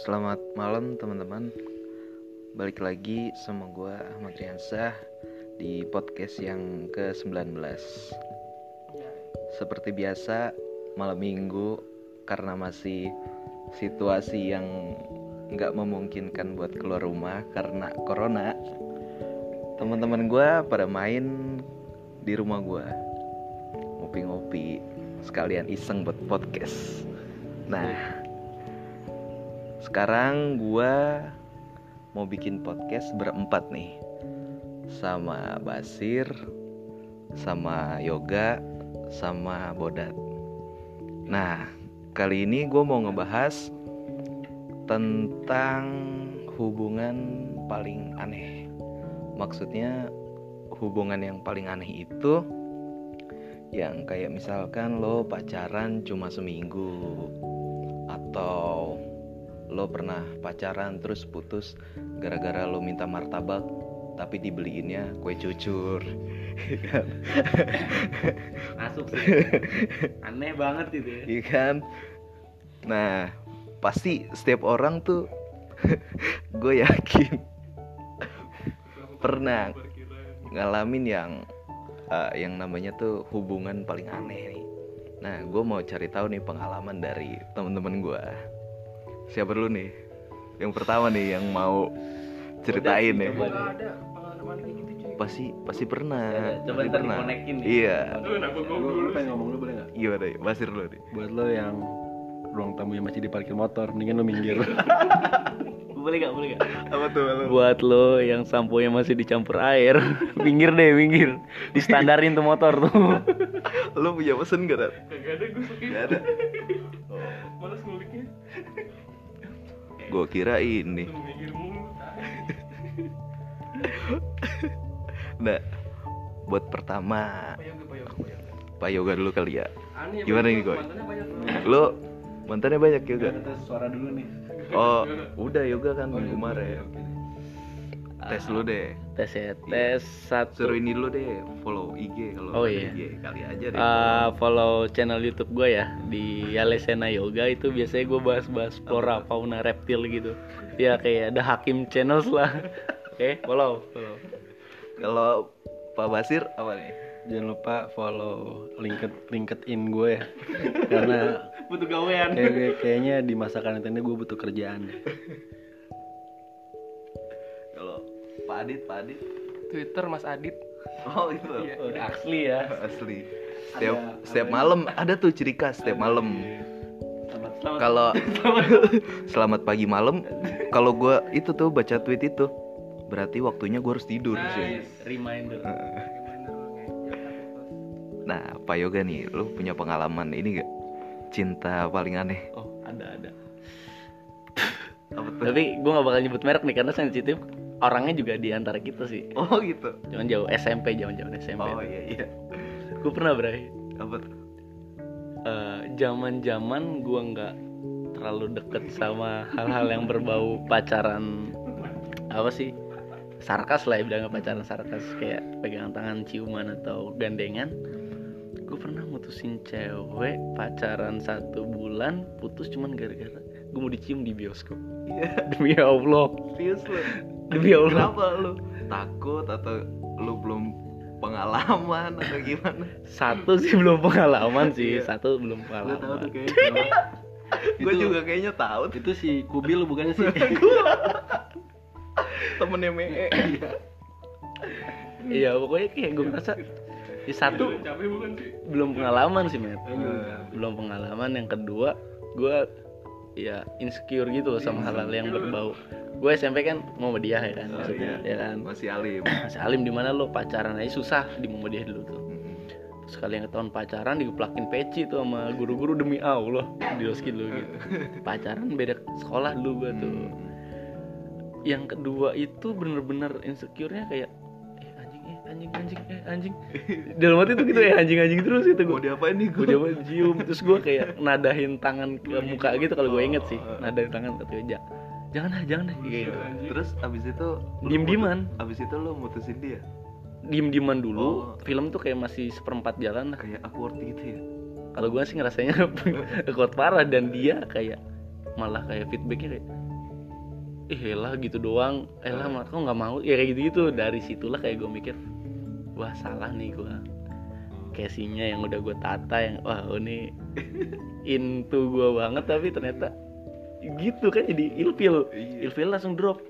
Selamat malam teman-teman. Balik lagi sama gue Amat Riyansah di podcast yang ke-19. Seperti biasa malam minggu, karena masih situasi yang gak memungkinkan buat keluar rumah karena corona, teman-teman gue pada main di rumah gue, ngopi-ngopi, sekalian iseng buat podcast. Nah, sekarang gue mau bikin podcast berempat nih, sama Basir, sama Yoga, sama Bodat. Nah, kali ini gue mau ngebahas tentang hubungan paling aneh. Maksudnya hubungan yang paling aneh itu yang kayak misalkan lo pacaran cuma seminggu, atau lo pernah pacaran terus putus gara-gara lo minta martabak tapi dibeliinnya kue cucur. Masuk sih, aneh banget itu ya. Iya kan? Nah, pasti setiap orang tuh gue yakin pernah ngalamin yang namanya tuh hubungan paling aneh nih. Nah, gue mau cari tahu nih pengalaman dari teman-teman gue. Siapa dulu nih? Yang pertama nih yang mau ceritain ya. Ada pengalaman kayak gitu cuy. Pasti pernah. Coba ntar dikonekin nih. Iya. Aduh, kenapa gua dulu pengen ngomong lu boleh enggak? Iya, deh. Basir dulu nih. Buat lo yang ruang tamu yang masih diparkir motor, mendingan lo minggir. Boleh enggak? Apa tuh? Buat lo yang sampo-nya masih dicampur air, minggir deh, minggir. Distandarin tuh motor tuh. Lo punya pesen enggak? Enggak ada, gue suka. Enggak ada. Males nguliknya. Gue kira ini. Nah, buat pertama Pak Yoga dulu kali ya. Gimana nih, Goy? Lo mantannya banyak Yoga? Tes suara dulu nih. Oh, udah Yoga kan kemarin. Tes dulu deh. Tes satu. Suruh ini dulu deh, follow IG kalau ada IG kali aja deh. Follow channel YouTube gue ya di Yalesena Yoga, itu biasanya gue bahas-bahas flora, fauna, reptil gitu. Ya kayak ada Hakim Channels lah. Oke, follow. Kalau Pak Basir apa nih? Jangan lupa follow LinkedIn gue ya. Karena butuh gawean. Kayaknya di masa karantina gue butuh kerjaan. Pak Adit Twitter Mas Adit. Oh itu iya. Asli Setiap malam ada tuh ciri khas. Setiap malam kalau selamat pagi malam, kalau gue itu tuh baca tweet itu berarti waktunya gue harus tidur. Nice. Reminder. Nah, Pak Yoga nih, lo punya pengalaman ini gak? Cinta paling aneh. Oh, ada tapi gue gak bakal nyebut merek nih karena sensitif. Orangnya juga di antara kita sih. Oh gitu. Jangan jauh SMP, jangan SMP. Oh iya. Gue pernah berakhir. Apa tuh? Zaman-zaman gue nggak terlalu deket sama hal-hal yang berbau pacaran. Apa sih? Sarkas lah, bilangnya pacaran sarkas, kayak pegangan tangan, ciuman atau gandengan. Gue pernah mutusin cewek pacaran 1 bulan, putus cuman gara-gara gue mau dicium di bioskop. Iya. Demi Allah. Serius lo? Demi Allah. Kenapa lu? Takut atau lu belum pengalaman atau gimana? Satu belum pengalaman. Lu tahu tuh kayaknya. Gue juga kayaknya tahu. Itu si Kubil bukannya sih? Temennya Mee. Iya, pokoknya kayak gue merasa ya satu belum pengalaman sih, Met. Belum pengalaman. Yang kedua, gue ya insecure gitu loh sama hal-hal yang berbau. Gue SMP kan Muhammadiyah ya kan, maksudnya ya kan masih alim di mana lo pacaran aja susah di Muhammadiyah dulu tuh. Terus kali yang ketahuan pacaran digeplakin peci tuh sama guru-guru, demi Allah di doski lo gitu. Pacaran beda sekolah dulu gue tuh. Yang kedua itu bener-bener insecure-nya kayak anjing. Dalam hati tuh gitu ya, anjing terus itu gue. Mau diapain nih gue? Mau diapain, cium. Terus gue kayak nadahin tangan ke muka gitu kalau gue inget sih. Nadahin tangan ke Teja. Jangan dah gitu. Terus abis itu diem-dieman. Abis itu lo mutusin dia? Diem-dieman dulu. Film tuh kayak masih 1/4 jalan lah. Kayak awkward gitu ya? Kalau gue sih ngerasanya awkward parah. Dan dia kayak malah kayak feedbacknya kayak elah gitu doang, elah kok nggak mau, ya kayak gitu. Dari situlah kayak gue mikir, wah salah nih gue, casingnya yang udah gue tata, yang wah ini into gue banget, tapi ternyata gitu kan jadi ilfil, ilfil langsung drop.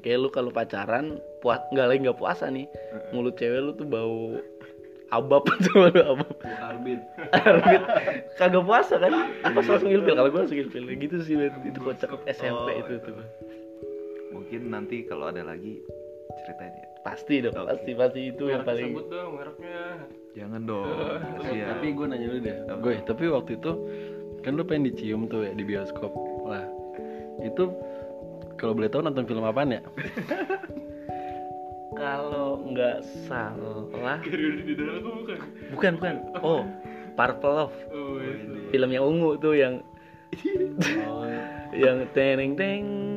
Kayak lu kalau pacaran puas, nggak lagi nggak puasa nih, mulut cewek lu tuh bau abab, cuma lu abab arbit arbit kagak puasa kan, pas langsung ilfil. Kalau gue langsung ilfil gitu sih, itu kocak SMP itu tuh. Mungkin nanti kalau ada lagi ceritain ya. Pasti dong, pasti itu merek yang paling sebut dong mereknya. Jangan dong. Ya. Tapi gue nanya dulu deh. Gue tapi waktu itu kan lu pengen dicium tuh ya di bioskop. Lah itu kalau boleh tahu nonton film apaan ya? Kalau nggak salah. Bukan. Oh, Purple Love. Oh, film yang ungu tuh yang yang teng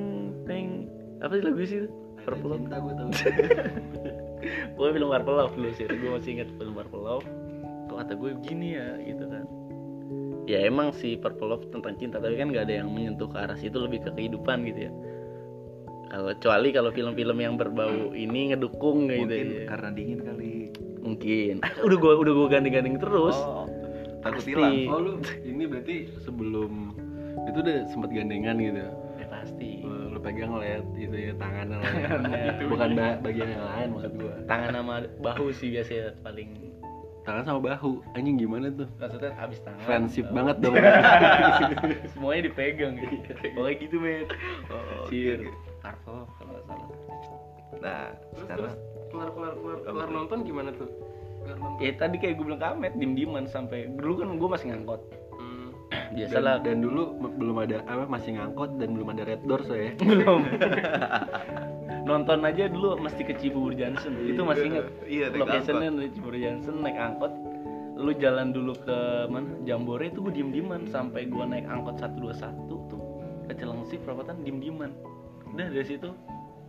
apa sih lagu sih itu? Purple Love. Gue tahu. Gue film Purple Love dulu sih. Gue masih ingat film Purple Love. Kok kata gue begini ya gitu kan. Ya emang sih Purple Love tentang cinta, tapi kan nggak ada yang menyentuh ke arah situ, lebih ke kehidupan gitu ya. Kecuali kalau film-film yang berbau ini ngedukung gitu. Mungkin ya. Karena dingin kali. Mungkin. Udah gua ganding-ganding terus. Oh, takut hilang. Oh lu ini berarti sebelum itu udah sempat gandengan gitu. Ya pasti. Lu pegang lihat itu ya tangan sama gitu. Bukan bagian yang lain maksud gua. Tangan sama bahu sih biasanya paling. Tangan sama bahu, anjing gimana tuh? Maksudnya habis tangan friendship banget dong. Semuanya dipegang gitu. Pokoknya gitu men. Cheer Tarko kalau gak salah. Nah terus kelar nonton gimana tuh? Nonton. Ya tadi kayak gue bilang ke Amet, diem-dieman sampai. Dulu kan gue masih ngangkot. Biasalah. Dan dulu belum ada apa, masih ngangkot dan belum ada Red Doors ya. Belum. Nonton aja dulu mesti ke Cibubur Jansen. Itu masih inget. Iya, lokasinya di Cibubur Jansen, naik angkot. Lu jalan dulu ke mana? Jambore itu gue diem-dieman sampai gue naik angkot 121 tuh ke Cilengsi perempatan, diem-dieman. Udah dari situ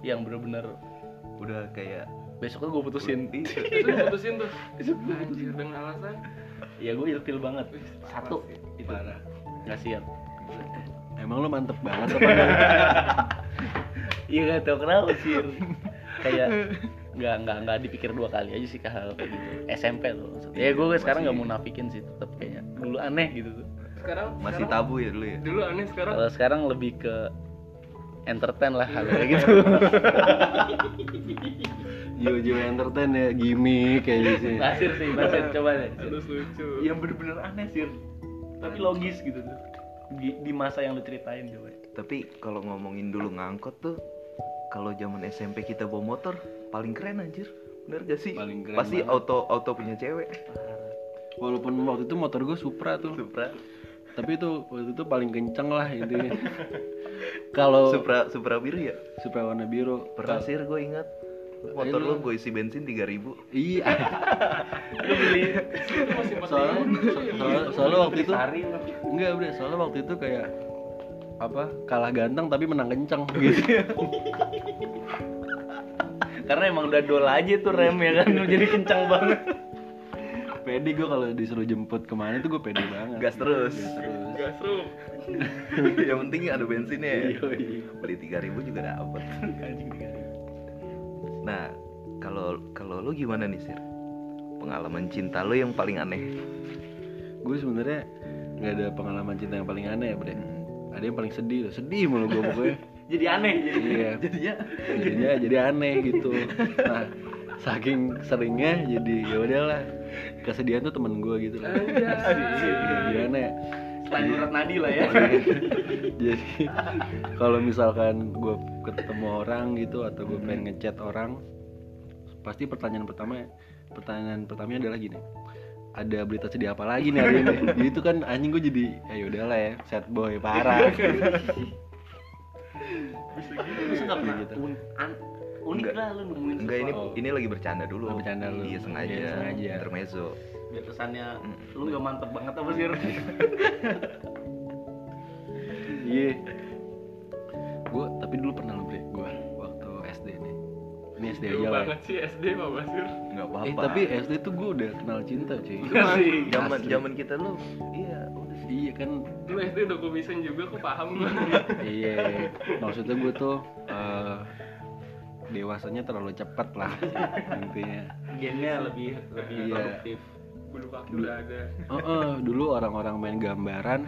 yang benar-benar udah kayak besoknya gue putusin. Terus putusin dengan alasan ya gue ilfil banget. Satu itu enggak siap. Emang lu mantep banget apa enggak? Iya gak tau kenapa sih. Kayak gak dipikir dua kali aja sih ke hal kayak gitu. SMP loh. Ya gue sekarang gak mau nafikin sih, tetap kayaknya dulu aneh gitu tuh. Sekarang masih tabu ya dulu ya. Dulu aneh, sekarang kalau sekarang lebih ke entertain lah hal kayak gitu. Jojo entertain ya, gimmick kayak gitu. Basir coba deh. Terus lucu. Yang bener-bener aneh sih. Tapi logis gitu tuh. Di masa yang lu ceritain coba. Tapi kalau ngomongin dulu ngangkot tuh, kalau zaman SMP kita bawa motor paling keren anjir. Bener gak sih? Pasti banget. auto punya cewek. Walaupun waktu itu motor gue Supra tuh. Supra. Tapi itu waktu itu paling kenceng lah intinya. Kalau Supra biru ya? Supra warna biru. Perasir gue ingat. Motor lu gue isi bensin 3.000. Iya. Lu beli. Soalnya waktu itu enggak udah, soalnya waktu itu kayak apa kalah ganteng tapi menang kenceng gitu. Karena emang udah dol aja tuh rem ya kan, jadi kenceng banget. Pede gue kalau disuruh jemput kemana tuh gue pede banget. Gas terus. Yang penting ada bensinnya. Beli 3.000 juga dapat. Nah kalau lu gimana nih Sir, pengalaman cinta lu yang paling aneh? Gue sebenarnya nggak ada pengalaman cinta yang paling aneh ya Bre. Ada yang paling sedih malah gue pokoknya. Jadi aneh. Iya. Jadi aneh gitu. Nah, saking seringnya jadi ya udahlah. Kesedihan tuh teman gue gitu lah. Gimana ya? Selain urat nadi lah ya. Jadi kalau misalkan gue ketemu orang gitu atau gue pengen ngechat orang, pasti pertanyaan pertamanya adalah gini. Ada berita sedih apa lagi nih hari ini? Jadi itu kan anjing gue jadi ya udahlah ya, sad boy parah. Bisa gitu. Unik lah lu nemuin. Enggak ini lagi bercanda dulu. Iya sengaja. Intermezzo. Biar kesannya lu enggak mantep banget apa sih? Iya. Gue tapi dulu pernah lu Bre, gue waktu SD nih. Ini ini SD aja lah. Banget sih SD Pak Basir. Enggak apa-apa. Tapi SD tuh gue udah kenal cinta, cuy. Zaman kita lu. Iya, udah sih. Iya kan. Lu SD udah komisen juga, kok paham gue. Iya. Maksudnya gue tuh dewasanya terlalu cepat lah intinya. Gennya lebih produktif. Bulu kaki udah ada. Dulu orang-orang main gambaran,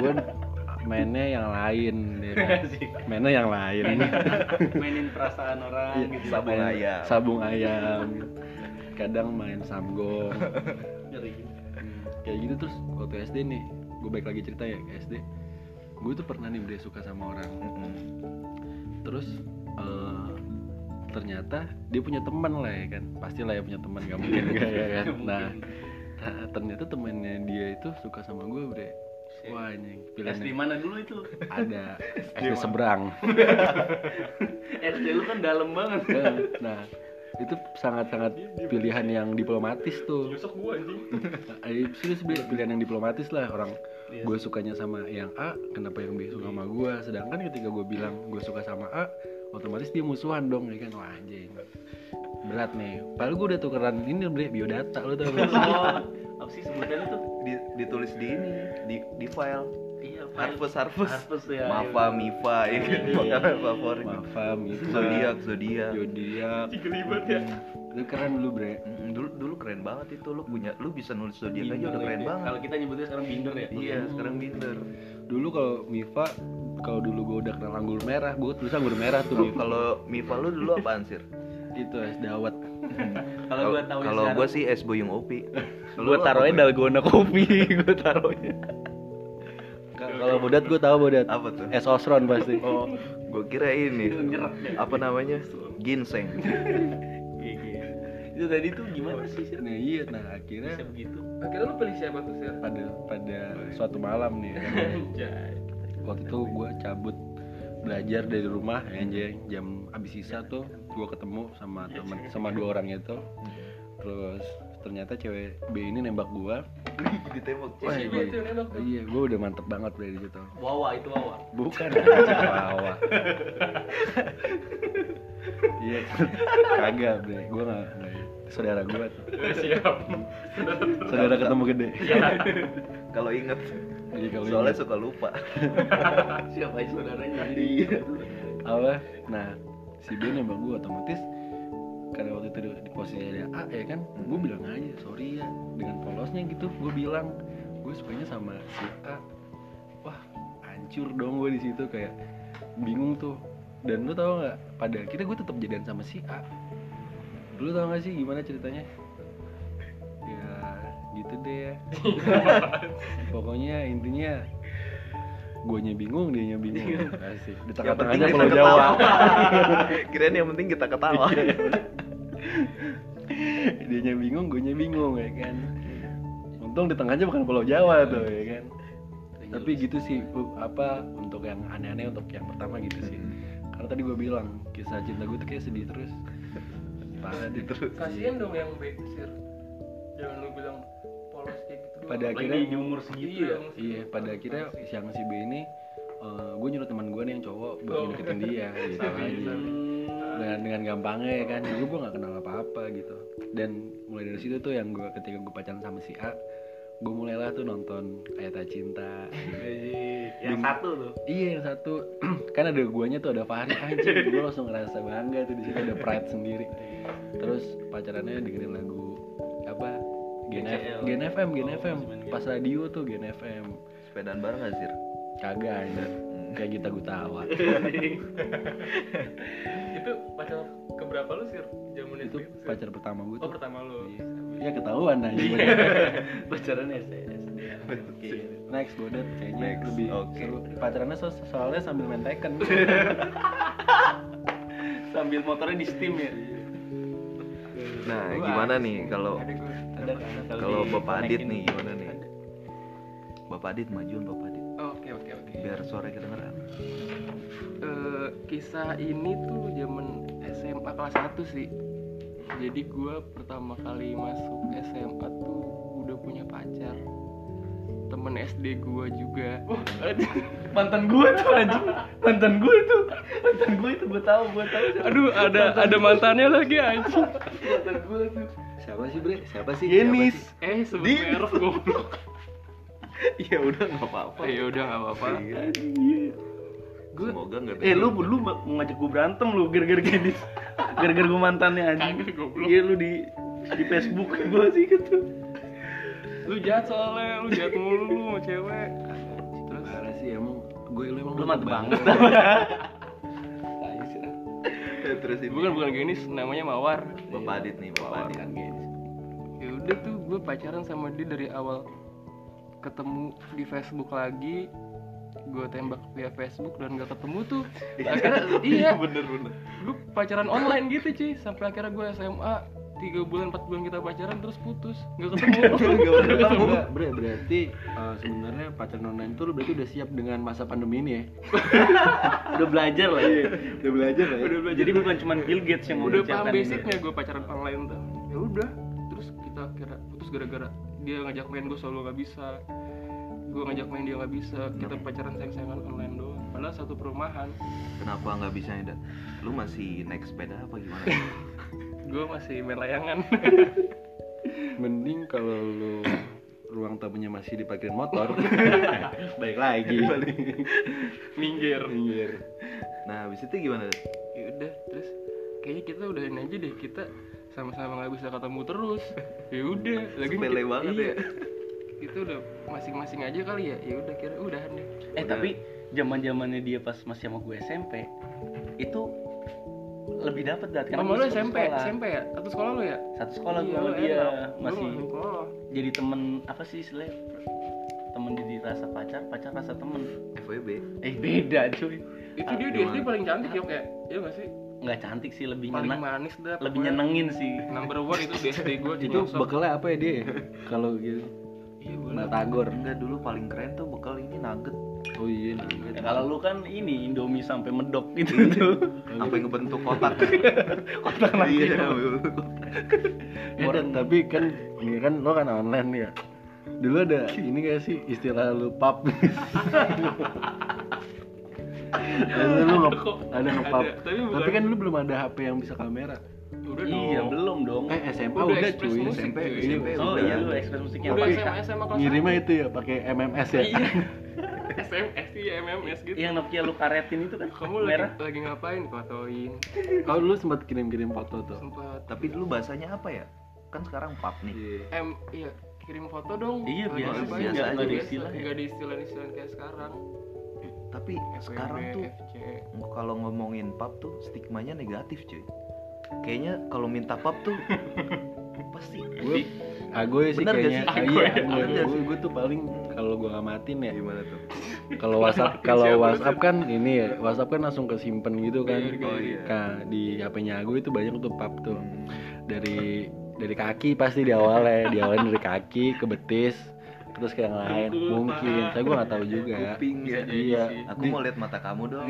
gue mainnya yang lain mainin perasaan orang gitu. sabung ayam kadang main samgong kayak gitu. Terus waktu SD nih, gue balik lagi cerita ya ke SD. Gue tuh pernah nih udah suka sama orang, terus ternyata dia punya teman lah ya kan, pastilah ya punya teman, gak mungkin gak ya kan. Nah ternyata temannya dia itu suka sama gue, bre. Wah, anjing. SD mana dulu itu? Ada SD seberang. SD lu kan dalam banget. Nah, itu sangat-sangat pilihan yang diplomatis tuh. Nyusuk gua anjing. Serius, pilihan yang diplomatis lah. Orang gua sukanya sama yang A, kenapa yang B suka sama gua? Sedangkan ketika gua bilang gua suka sama A, otomatis dia musuhan dong, ya kan. Wah, anjing. Berat nih. Padahal gua udah tukeran ini, bre, biodata lu tuh. Apa sih sebutannya tuh? Ditulis di ini, di file. Iya, harpus ya. Mafa, Mifa, makanan favorit. Mafa, Mifa, zodiak. Ciklibet ya. Lu keren lu, bre. Dulu keren banget itu, lu bisa nulis zodiak aja udah keren banget. Kalau kita nyebutnya sekarang binder ya. Iya, sekarang binder. Dulu kalau Mifa, kalau dulu gua udah kenal anggur merah, gua tulis anggur merah tuh. Kalau Mifa lu dulu apaan, Sir? Itu es dawet. Kalau gua tahu, kalau gua sih es boyong opi. Gua taruhnya dalgona kopi, gua taruhnya. Kalau Bodat gua tahu Bodat. Apa tuh? Es osron pasti. Oh, gua kira ini. Apa namanya? Ginseng. Itu tadi tuh gimana sih, Sir? Nah, iya, nah akhirnya bisa begitu. Akhirnya lu pilih siapa tuh, Sir? Pada suatu malam nih. Waktu itu gua cabut belajar dari rumah, anjing. Jam abis sisa tuh gue ketemu sama teman, sama dua orang itu. Terus ternyata cewek B ini nembak gue. Ditembak cewek B itu nembak. Iya, gue udah mantep banget dari situ. Wawa itu wawa. Bukan. Wawa. Iya. Kagak, bre. Gue nggak. Saudara gue tuh. Siap. Saudara ketemu gede. Kalau inget. Soalnya suka lupa. Siapa saudaranya? Iya. Apa? Nah, si B nembak gue, otomatis karena waktu itu di posisi ada A ya kan, gue bilang aja sorry ya, dengan polosnya gitu. Gue bilang gue sukanya sama si A. Wah, hancur dong gue di situ, kayak bingung tuh. Dan lu tau nggak? Pada akhirnya gue tetap jadian sama si A. Lu tau nggak sih gimana ceritanya? Ya gitu deh ya. Pokoknya intinya guanya bingung, dianya bingung. Asik. Di tengah-tengahnya Pulau Jawa. Kirain yang penting kita ketawa. Dianya bingung, guanya bingung ya kan. Untung di tengahnya bukan Pulau Jawa tuh ya kan. Tapi gitu sih, apa untuk yang aneh-aneh untuk yang pertama gitu sih. Karena tadi gue bilang kisah cinta gue tuh kayak sedih terus. Parah deh terus. Kasian dong yang B, Sir. Jangan lu bilang polos kayak gitu. Pada akhirnya di umur segitu ya. Iya, pada akhirnya siang si B ini gue nyuruh teman gue nih yang cowok buat deketin dia gitu aja. Dengan gampangnya ya kan. Dulu gue enggak kenal apa-apa gitu. Dan mulai dari situ tuh yang gue, ketika gue pacaran sama si A, gue mulailah tuh nonton Ayat Cinta. Yang satu tuh. Iya, yang satu. Kan ada guanya tuh, ada Fahri Anji. Gue langsung ngerasa bangga tuh di situ, ada pride sendiri. Terus pacarannya dengerin lagu apa? Gen FM. Pas radio tuh Gen FM. Sepedaan bareng gak, Sir? Kagak aja. Kayak kita tawa. Itu pacar keberapa lu, Sir? Jaman itu pacar pertama gue tuh. Oh, pertama lu. Iya, ketahuan aja. Pacaran SD. Oke. Next, Bodet kayaknya lebih seru. Pacarannya soalnya sambil main Tekken. Sambil motornya di steam ya. Nah, gimana nih kalau Bapak Adit nih, gimana nih? Bapak Adit, majuin Bapak Adit. Oke. Biar suara kedengeran. Kisah ini tuh zaman SMA kelas 1 sih. Jadi gue pertama kali masuk SMA tuh udah punya pacar. Temen SD gua juga. Mantan gua tuh gua tahu. Aduh, ada mantannya lagi anjing. Mantan gua tuh. Siapa sih? Yenis. Sebelum merek goblok. Ya udah enggak apa-apa. Gua semoga enggak. Lu ngajak gua berantem lu gara-gara gini. Gara-gara gua mantannya anjing. Iya lu di Facebook gua sih gitu. Lu jahat mulu lu sama cewek. Terus parah sih emang lu lemah banget. Terus ini bukan gini, namanya Mawar. Bapak Adit nih, Bapak Adit kan gini. Ya udah tuh gue pacaran sama dia dari awal ketemu di Facebook lagi. Gue tembak via Facebook dan gak ketemu tuh. Akhirnya iya bener. Gue pacaran online gitu cuy, sampai akhirnya gue SMA 3 bulan 4 bulan kita pacaran terus putus, nggak ketemu. Berarti sebenarnya pacaran online itu lu berarti udah siap dengan masa pandemi ini ya. Udah belajar lah ya. Jadi bukan cuma Bill Gates yang udah paham basicnya gue pacaran online tuh. Ya udah, terus kita kira putus gara-gara dia ngajak main gue selalu nggak bisa, gue ngajak main dia nggak bisa, kita pacaran sayang-sayangan online doang. Padahal satu perumahan. Kenapa nggak bisa ya? Lu masih naik sepeda apa gimana? Gue masih main layangan. Mending kalau lu ruang tamunya masih dipakein motor. Baik lagi. Minggir. Nah, habis itu gimana? Ya udah, terus kayaknya kita udahin aja deh, kita sama-sama enggak bisa ketemu terus. Ya udah, lagi sepele banget ya. Itu udah masing-masing aja kali ya. Ya udah kira udahan deh. Tapi zaman-zamannya dia pas masih sama gue SMP, itu lebih dapat dat kan. Kamu lu SMP ya? Satu sekolah lu ya? Satu sekolah gue sama dia masih jadi temen, apa sih istilahnya? Temen jadi rasa pacar rasa temen. FWB. Beda cuy. Itu dia SD paling cantik ya kayak. Iya enggak sih? Enggak cantik sih, lebih manis dah. Lebih nyenengin sih. Number 1 itu SD gue. Itu bekalnya apa ya dia? Kalau gitu. Iya benar. Batagor. Enggak, dulu paling keren tuh bekal ini nugget. Oh iya, nugget. Ya, kalau lu kan ini Indomie sampai medok gitu tuh. Sampai ngebentuk kotak. Kotak lagi. Iya. Tapi kan ini kan lo kan online ya. Dulu ada ini enggak sih istilah lu pub. Ada ngepub. Tapi kan dulu belum ada HP yang bisa kamera. Udah iya dong. Belum dong. SMA udah cuy, SMP. Oh iya lu ekspres musiknya. Udah SMA kelas. Ngirimnya itu ya pakai MMS ya. Iya. SMS ya MMS gitu. Yang Nokia lu karetin itu kan. Kamu lagi ngapain? Fotoin. Kalau lu sempat kirim-kirim foto tuh. Sempat. Tapi dulu bahasanya apa ya? Kan sekarang pub nih. Iya, kirim foto dong. Iya biasa. Enggak ada istilah kayak sekarang. Tapi sekarang tuh kalau ngomongin pub tuh stigmanya negatif cuy. Kayaknya kalau minta pap tuh pasti gue sih kayaknya gue tuh paling kalau gue ngamatin ya gimana tuh kalau WhatsApp kan ini ya WhatsApp kan langsung kesimpen gitu kan. Di HP-nya gue itu banyak tuh pap tuh dari kaki pasti di awalnya dari kaki ke betis terus kayak yang lain mungkin saya gue nggak tahu juga kuping ya. Iya aku mau lihat mata kamu dong.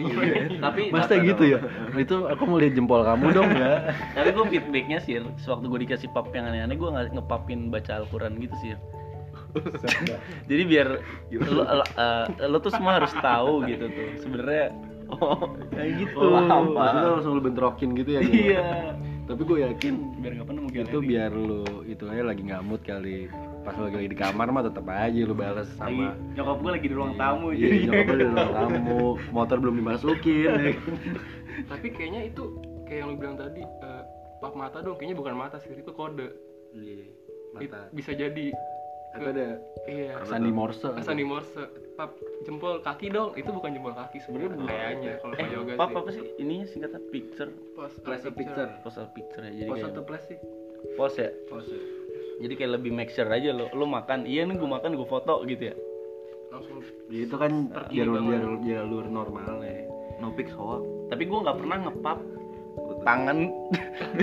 Tapi masa gitu ya itu aku mau lihat jempol kamu dong ya. Tapi gue feedbacknya sih sewaktu gue dikasih pap yang aneh-aneh gue nggak ngepapin baca Al-Quran gitu sih. Jadi biar lo tuh semua harus tahu gitu tuh sebenarnya kayak gitu maksudnya langsung lo bentrokin gitu ya. Iya tapi gue yakin biar nggak pernah mungkin itu biar lo itu aja lagi ngamut kali pas lagi di kamar mah tetap aja lu balas sama lagi, nyokap gue lagi di ruang tamu. Iya, jadi nyokap gue di ruang tamu motor belum dimasukin. Tapi kayaknya itu kayak yang lu bilang tadi pap mata dong kayaknya bukan mata sih itu kode. Iya mata bisa jadi atau ada Sandi Morse pap jempol kaki dong itu bukan jempol kaki sebenarnya kayaknya kalau yoga pap sih. Apa sih ininya singkatan picture pose picture ya jadi pose atau plastik pose. Jadi kayak lebih make sure aja lo makan, iya nih gue makan gue foto gitu ya. Langsung. Itu kan jalur normal ya. No pics hoax. Tapi gue nggak pernah ngepap tangan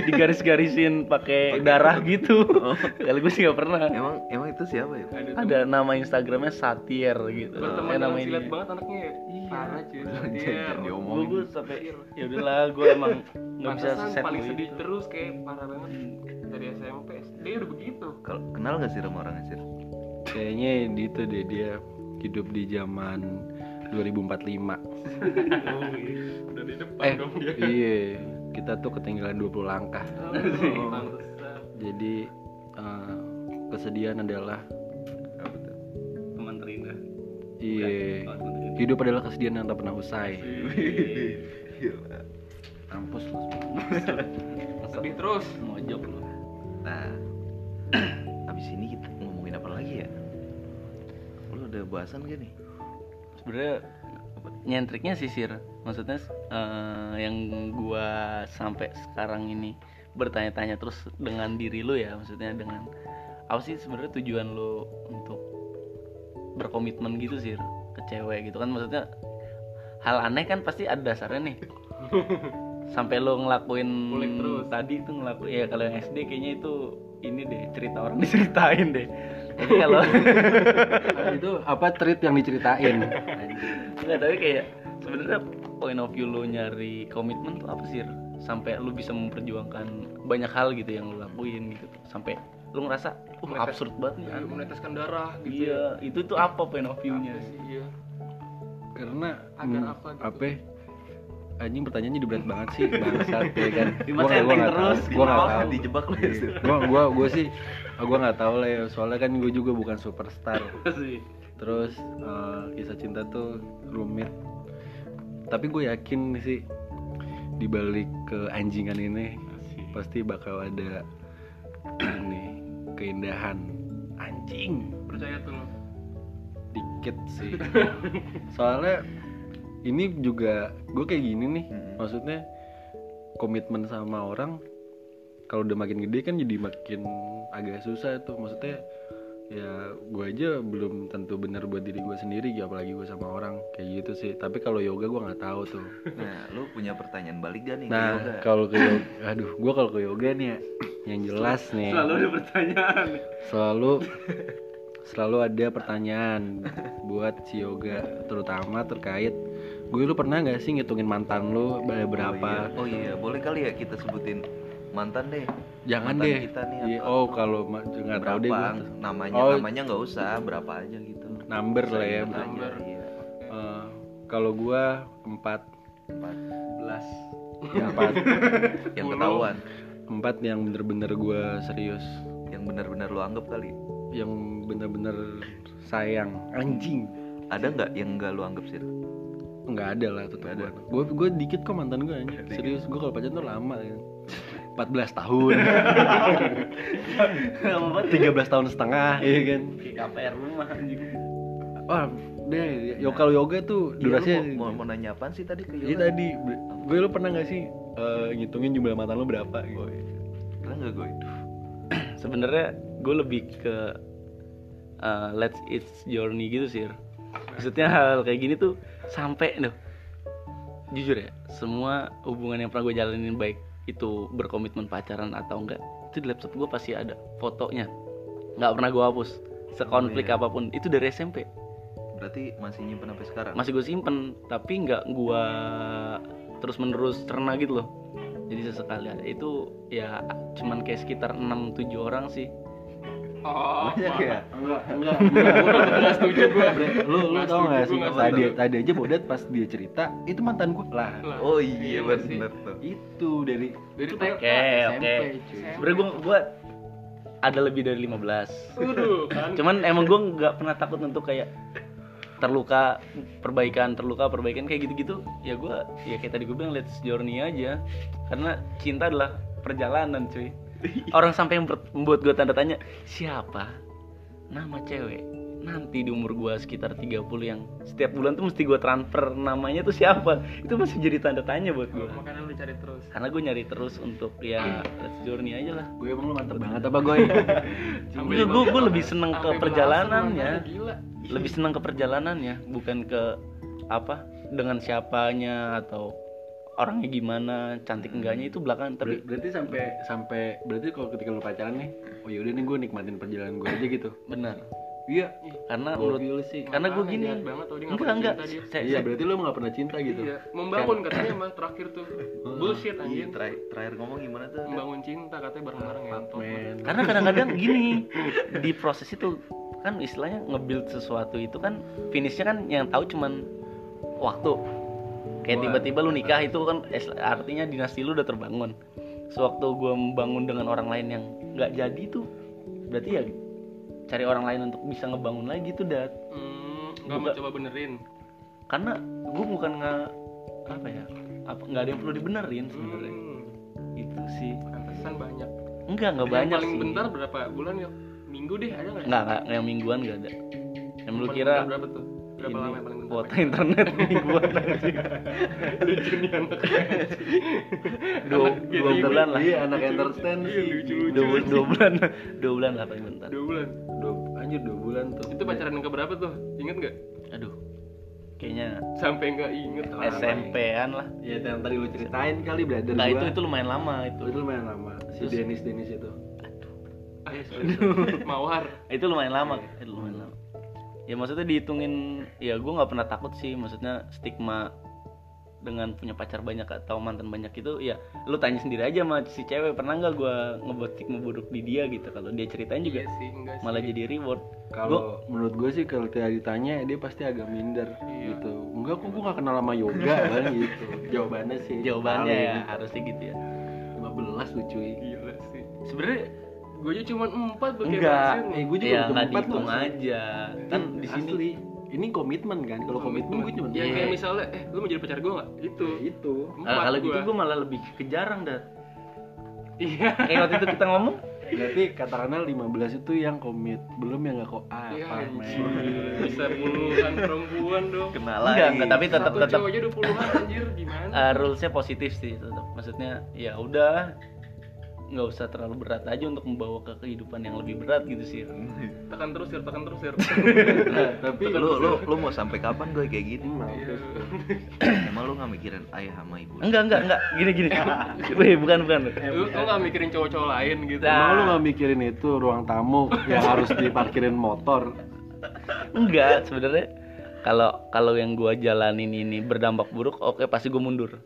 digaris-garisin pakai darah gitu. Kalau gue sih nggak pernah. Emang itu siapa ya? Ada nama Instagramnya Satier gitu. Nama ini. Silat banget anaknya. Parah cuy. Satier. Gue sampai ya udahlah gue emang nggak bisa set. Paling sedih terus kayak parah banget. Dari SMP, SD udah begitu. Kenal nggak sih sama orangnya sih? Kayaknya itu deh dia hidup di zaman 2045. Udah di depan dong dia. Iya, kita tuh ketinggalan 20 langkah. Jadi kesedihan adalah teman terindah. Iya. Hidup adalah kesedihan yang tak pernah usai. Kampus lu. Sedih terus mojok lu. Nah, habis ini kita ngomongin apa lagi ya? Lu ada bahasan gak nih? Sebenarnya nyentriknya sisir. Maksudnya yang gua sampai sekarang ini bertanya-tanya terus dengan diri lu ya, maksudnya dengan apa sih sebenarnya tujuan lu untuk berkomitmen gitu sih ke cewek gitu kan, maksudnya hal aneh kan pasti ada dasarnya nih. Sampai lo ngelakuin terus. Tadi itu ngelakuin ya, kalau yang SD kayaknya itu ini deh cerita orang diceritain deh. Tapi kalau itu apa treat yang diceritain. Enggak, tapi kayak sebenarnya point of view lo nyari komitmen tuh apa sih? Sampai lo bisa memperjuangkan banyak hal gitu yang lo lakuin gitu. Sampai lo ngerasa absurd banget nih, meneteskan darah gitu. Iya, ya. Itu tuh apa point of view-nya? Iya. Karena agar apa gitu. Apa? Anjing pertanyaannya berat banget sih, bangsat ya kan. Gua enggak tahu. Dijebak lu ya. Gua sih gua enggak tahu lah ya, soalnya kan gua juga bukan superstar. Terus kisah cinta tuh rumit. Tapi gua yakin sih di balik keanjingan ini pasti bakal ada nih keindahan. Anjing, percaya tuh. Dikit sih. Soalnya ini juga gue kayak gini nih, maksudnya komitmen sama orang kalau udah makin gede kan jadi makin agak susah tuh, maksudnya ya gue aja belum tentu benar buat diri gue sendiri ya, apalagi gue sama orang kayak gitu sih. Tapi kalau yoga gue nggak tahu tuh. Nah, lu punya pertanyaan balik gak nih? Nah, kalau ke yoga, aduh, gue kalau ke yoga nih ya, yang jelas nih. Selalu ada pertanyaan. Selalu ada pertanyaan buat si yoga, terutama terkait gue. Lu pernah nggak sih ngitungin mantan lu berapa? Oh iya, boleh kali ya kita sebutin mantan deh. Jangan mantan deh. Kita nih, oh kalau nggak tahu deh gue. Namanya nggak usah, berapa aja gitu. Number lah ya. Number. Iya. Kalau gue 4 belas. Yang ketahuan. 4 yang bener-bener gue serius. Yang bener-bener lu anggap kali. Yang benar-benar sayang. Anjing, ada nggak yang nggak lu anggap sih? Nggak ada lah, tetap ada. Gue dikit kok mantan gue anjing. Serius, gue kalau pacaran tuh lama ya, 14 tahun 13 tahun setengah ya kan, KPR rumah anjing. Wah deh, kalau yoga tuh durasinya. Iya, mau nanya apaan sih tadi ke yoga? Iya tadi gue, lu pernah nggak sih ngitungin jumlah mantan lu berapa gitu? Pernah nggak gue? Sebenarnya gue lebih ke let's it's journey gitu sih. Maksudnya hal kayak gini tuh sampai loh, jujur ya, semua hubungan yang pernah gue jalanin, baik itu berkomitmen pacaran atau enggak, itu di laptop gue pasti ada fotonya, nggak pernah gue hapus sekonflik apapun. Itu dari SMP. Berarti masih nyimpen sampai sekarang? Masih gue simpen, tapi nggak gue terus menerus cerna gitu loh. Jadi sesekali ada. Itu ya cuman kayak sekitar 6-7 orang sih. Oh, banyak ya? Enggak, lu tau gak sih, tadi aja Bodat pas dia cerita, itu mantan gue lah. Oh iya, bener tuh. Itu dari TK, SMP. Sebenernya gue ada lebih dari 15. Cuman emang gue gak pernah takut untuk kayak terluka perbaikan kayak gitu-gitu ya. Gue ya kayak tadi gue bilang, let's journey aja, karena cinta adalah perjalanan cuy. Orang sampai yang membuat gue tanda tanya siapa nama cewek nanti di umur gue sekitar 30 yang setiap bulan tuh mesti gue transfer namanya tuh siapa, itu masih jadi tanda tanya buat gue. Makanya lu cari terus, karena gue nyari terus untuk ya let's journey aja lah. Gue emang lu mantep banget apa gue? Gue lebih seneng ke perjalanannya. Lebih senang ke perjalanannya, bukan ke apa, dengan siapanya atau orangnya gimana, cantik enggaknya itu belakangan. Tapi berarti sampai berarti kalau ketika lu pacaran nih, oh yaudah nih gue nikmatin perjalanan gue aja gitu. Benar. Iya, karena menurut lu sih. Karena gue gini. Enggak. Iya, berarti lu enggak pernah cinta gitu. Iya, membangun katanya mah terakhir tuh. Bullshit anjing. Terakhir ngomong gimana tuh? Membangun cinta katanya bareng-bareng ya. Karena kadang-kadang gini, di proses itu kan istilahnya nge-build sesuatu itu kan finishnya kan yang tahu cuman waktu. Kayak tiba-tiba lu nikah itu kan artinya dinasti lu udah terbangun. Sewaktu gue membangun dengan orang lain yang nggak jadi tuh, berarti ya cari orang lain untuk bisa ngebangun lagi tuh Dat. Nggak mau coba benerin. Karena gue bukan nggak ada yang perlu dibenerin sebenarnya. Itu sih. Pantesan banyak. Nggak banyak. Yang paling sih. Bentar berapa bulan ya? Minggu deh ada nggak? Nggak yang mingguan nggak ada. Yang lu kira? Berapa tuh? Berapa lama yang paling bentar? Kuota internet mingguan aja. Lucunya anak. 2 bulan lah. Iya anak entertain sih. Dua bulan lah paling bentar. 2 bulan. Anjir 2 bulan tuh. Itu pacaran ke berapa tuh? Ingat nggak? Aduh. Kayaknya sampai nggak inget SMP-an lah. Ya yang tadi lu ceritain kali brother. Nah itu lumayan lama itu. Itu lumayan lama. Si Dennis itu. Aduh. Mawar. Itu lumayan lama. Itu lumayan lama. Ya maksudnya dihitungin ya gue nggak pernah takut sih. Maksudnya stigma dengan punya pacar banyak atau mantan banyak itu ya lu tanya sendiri aja sama si cewek, pernah nggak gue ngebuat stigma buruk di dia gitu. Kalau dia ceritain juga iya sih, malah jadi reward. Kalau menurut gue sih kalau ditanya dia pasti agak minder gitu. Enggak kok gue nggak kenal sama Yoga kan gitu. Jawabannya ya gitu. Harusnya gitu ya. 15 lu cuy. Gila sih. Sebenarnya gue aja cuma 4 bagi Basir. Gue juga ya, 4 dihitung aja. Kan di sini ini komitmen kan, kalau komitmen gue cuma yang kayak misalnya lu mau jadi pacar gue nggak itu kalau gitu gue malah lebih ke jarang Dat. Iya kayak waktu itu kita ngomong berarti katakanlah 15 itu yang komit, belum yang nggak kok bisa puluhan perempuan dong kenalan enggak tapi tetap cowok aja 20-an anjir gimana rulesnya positif sih tetap, maksudnya ya udah nggak usah terlalu berat aja untuk membawa ke kehidupan yang lebih berat gitu sih. Tekan terus sir. Nah, tapi lu mau sampai kapan gue kayak gini? Emang lu nggak mikirin ayah sama ibu? Enggak. Gini. Wih bukan. Lu nggak mikirin cowok-cowok lain gitu? Emang lu nggak mikirin itu ruang tamu yang harus diparkirin motor? Enggak sebenarnya. Kalau yang gue jalanin ini berdampak buruk, oke pasti gue mundur.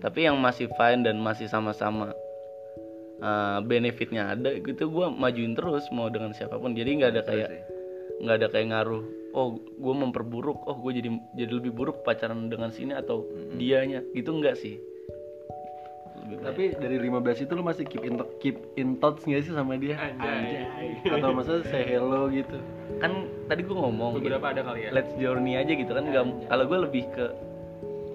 Tapi yang masih fine dan masih sama-sama benefitnya ada gitu gue majuin terus mau dengan siapapun, jadi nggak ada kayak ngaruh gue memperburuk gue jadi lebih buruk pacaran dengan sini atau dianya gitu, enggak sih. Tapi dari 15 itu lu masih keep in touch nggak sih sama dia? Anjay. Atau masa say hello gitu kan tadi gue ngomong beberapa gitu, ada kali ya let's journey aja gitu kan. Kalau gue lebih ke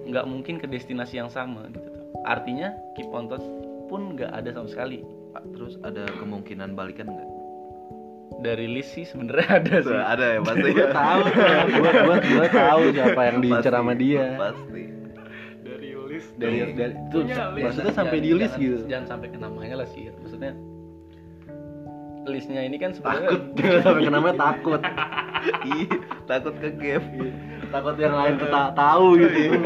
nggak mungkin ke destinasi yang sama gitu, artinya keep on touch pun nggak ada sama sekali. Terus ada kemungkinan balikan nggak? Dari list sih sebenarnya ada sih. Ada ya pasti. Gue tahu siapa yang diincar sama dia. Pasti. Dari list. Itu maksudnya sampai di list gitu. Jangan sampai ke namanya lah sih. Maksudnya listnya ini kan sebenarnya takut sampai ke namanya takut. Takut ke game. Takut yang lain tahu gitu.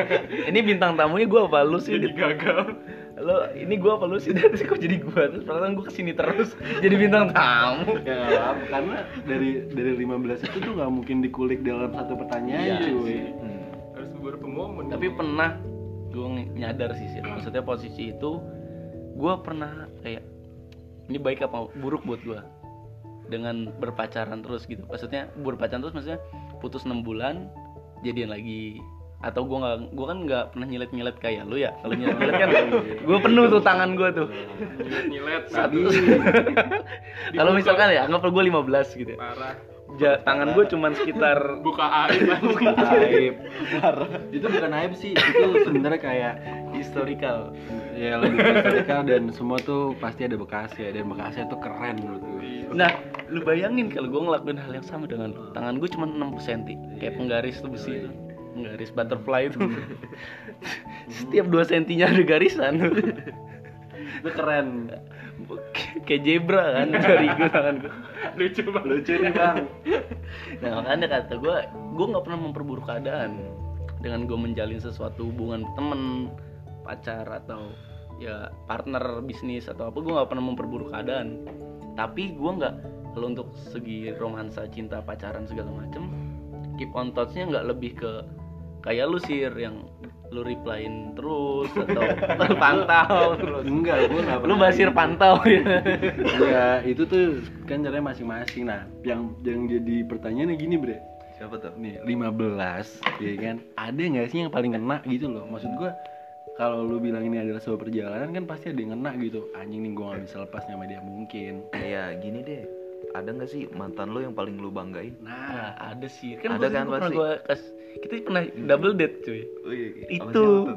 Ini bintang tamunya gue apa lu sih? Jadi gagal. Lo ini gue apa lu sih? Kok jadi gue? Terus perasaan gue kesini terus jadi bintang tamu ya, karena dari 15 itu tuh gak mungkin dikulik dalam satu pertanyaan cuy. Harus beberapa momen. Tapi pernah gue nyadar sih maksudnya posisi itu gue pernah kayak ini baik apa buruk buat gue dengan berpacaran terus gitu. Maksudnya berpacaran terus maksudnya putus 6 bulan jadian lagi. Atau gue kan nggak pernah nyilet kayak lu ya. Kalau nyilet kan gue penuh tuh tangan gue tuh nyilet satu. Kalau misalkan ya anggap gue 15 gitu ya. Parah. Tangan gue cuman sekitar buka aib parah. Itu bukan aib sih, itu sebenarnya kayak historical ya, lebih historical dan semua tuh pasti ada bekasnya dan bekasnya tuh keren menurut gue. Nah lu bayangin kalau gue ngelakuin hal yang sama dengan lu, tangan gue cuman 6 cm kayak penggaris tuh besi itu. Garis butterfly itu setiap 2 sentinya ada garisan. Itu keren. Kayak zebra kan jari gue, tangan gue. Lucu nih bang. Nah makanya kata gue gak pernah memperburuk keadaan dengan gue menjalin sesuatu hubungan temen, pacar atau ya partner bisnis atau apa. Gue gak pernah memperburuk keadaan. Tapi gue gak, kalau untuk segi romansa, cinta, pacaran segala macem, keep on touch-nya gak lebih ke kayak lu sih yang lu replyin terus atau lu pantau terus? Enggak, gue nggak. Lu Basir pantau ya? Enggak, itu tuh kan caranya masing-masing. Nah, yang jadi pertanyaannya gini bre, siapa tuh? Nih 15, ya kan? Ada nggak sih yang paling kena gitu loh? Maksud gue, kalau lu bilang ini adalah sebuah perjalanan kan pasti ada yang kena gitu. Anjing nih, gue nggak bisa lepas sama dia mungkin. Kayak gini deh. Ada nggak sih mantan lo yang paling lo banggain? Nah, ada sih. Kan ada kan pasti. Kita pernah double date cuy. Oh, iya, iya. Itu.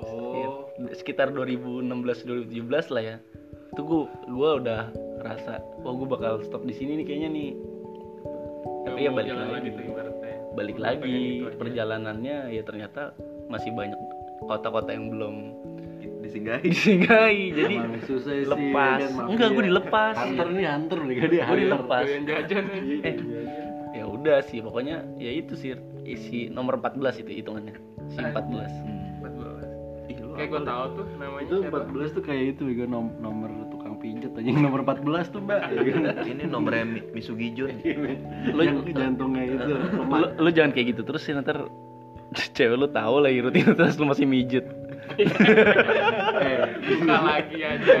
Oh. Sekitar 2016-2017 lah ya. Itu gue udah ngerasa, wah gue bakal stop di sini nih kayaknya nih. Tapi ya balik lagi. Gitu, balik lagi. Gitu perjalanannya ya ternyata masih banyak kota-kota yang belum disinggahi. Jadi lepas. Enggak, gue dilepas. Hunter nih gak dia. Gue dilepas. Ya udah sih, pokoknya ya itu sih isi nomor 14 itu hitungannya. Si 14. 14. Ih, kayak gue tahu tuh namanya. Itu 14 tuh kayak itu gue nomor tukang pijet aja. Nomor 14 tuh, Mbak. Ini nomornya Misugijo. Lu jantungnya itu. Lu jangan kayak gitu terus sih, nanti cewek lu tahu lah rutinitas lu masih mijet. Buka lagi aja.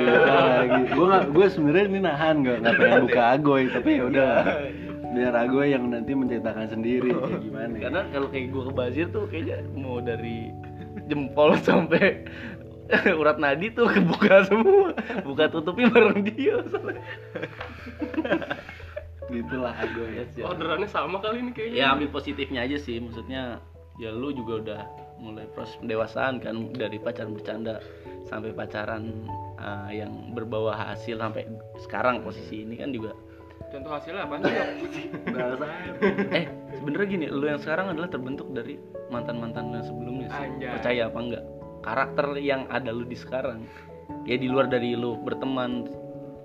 Gue sebenarnya ini nahan nggak pengen buka agoy, tapi ya udah biar agoy yang nanti menceritakan sendiri kayak gimana. Karena kalau kayak gue ke Basir tuh kayaknya mau dari jempol sampai urat nadi tuh kebuka semua, buka tutupnya bareng dia. Gitulah agoy. Orderannya sama kali ini kayaknya. Ya ambil positifnya aja sih, maksudnya ya lu juga udah mulai proses pendewasaan kan, dari pacaran bercanda sampai pacaran yang berbawa hasil sampai sekarang posisi ini kan juga. Contoh hasilnya apa sih? Sebenarnya gini, lu yang sekarang adalah terbentuk dari mantan-mantan lu yang sebelumnya sih. Anjay. Percaya apa enggak? Karakter yang ada lu di sekarang ya di luar dari lu berteman,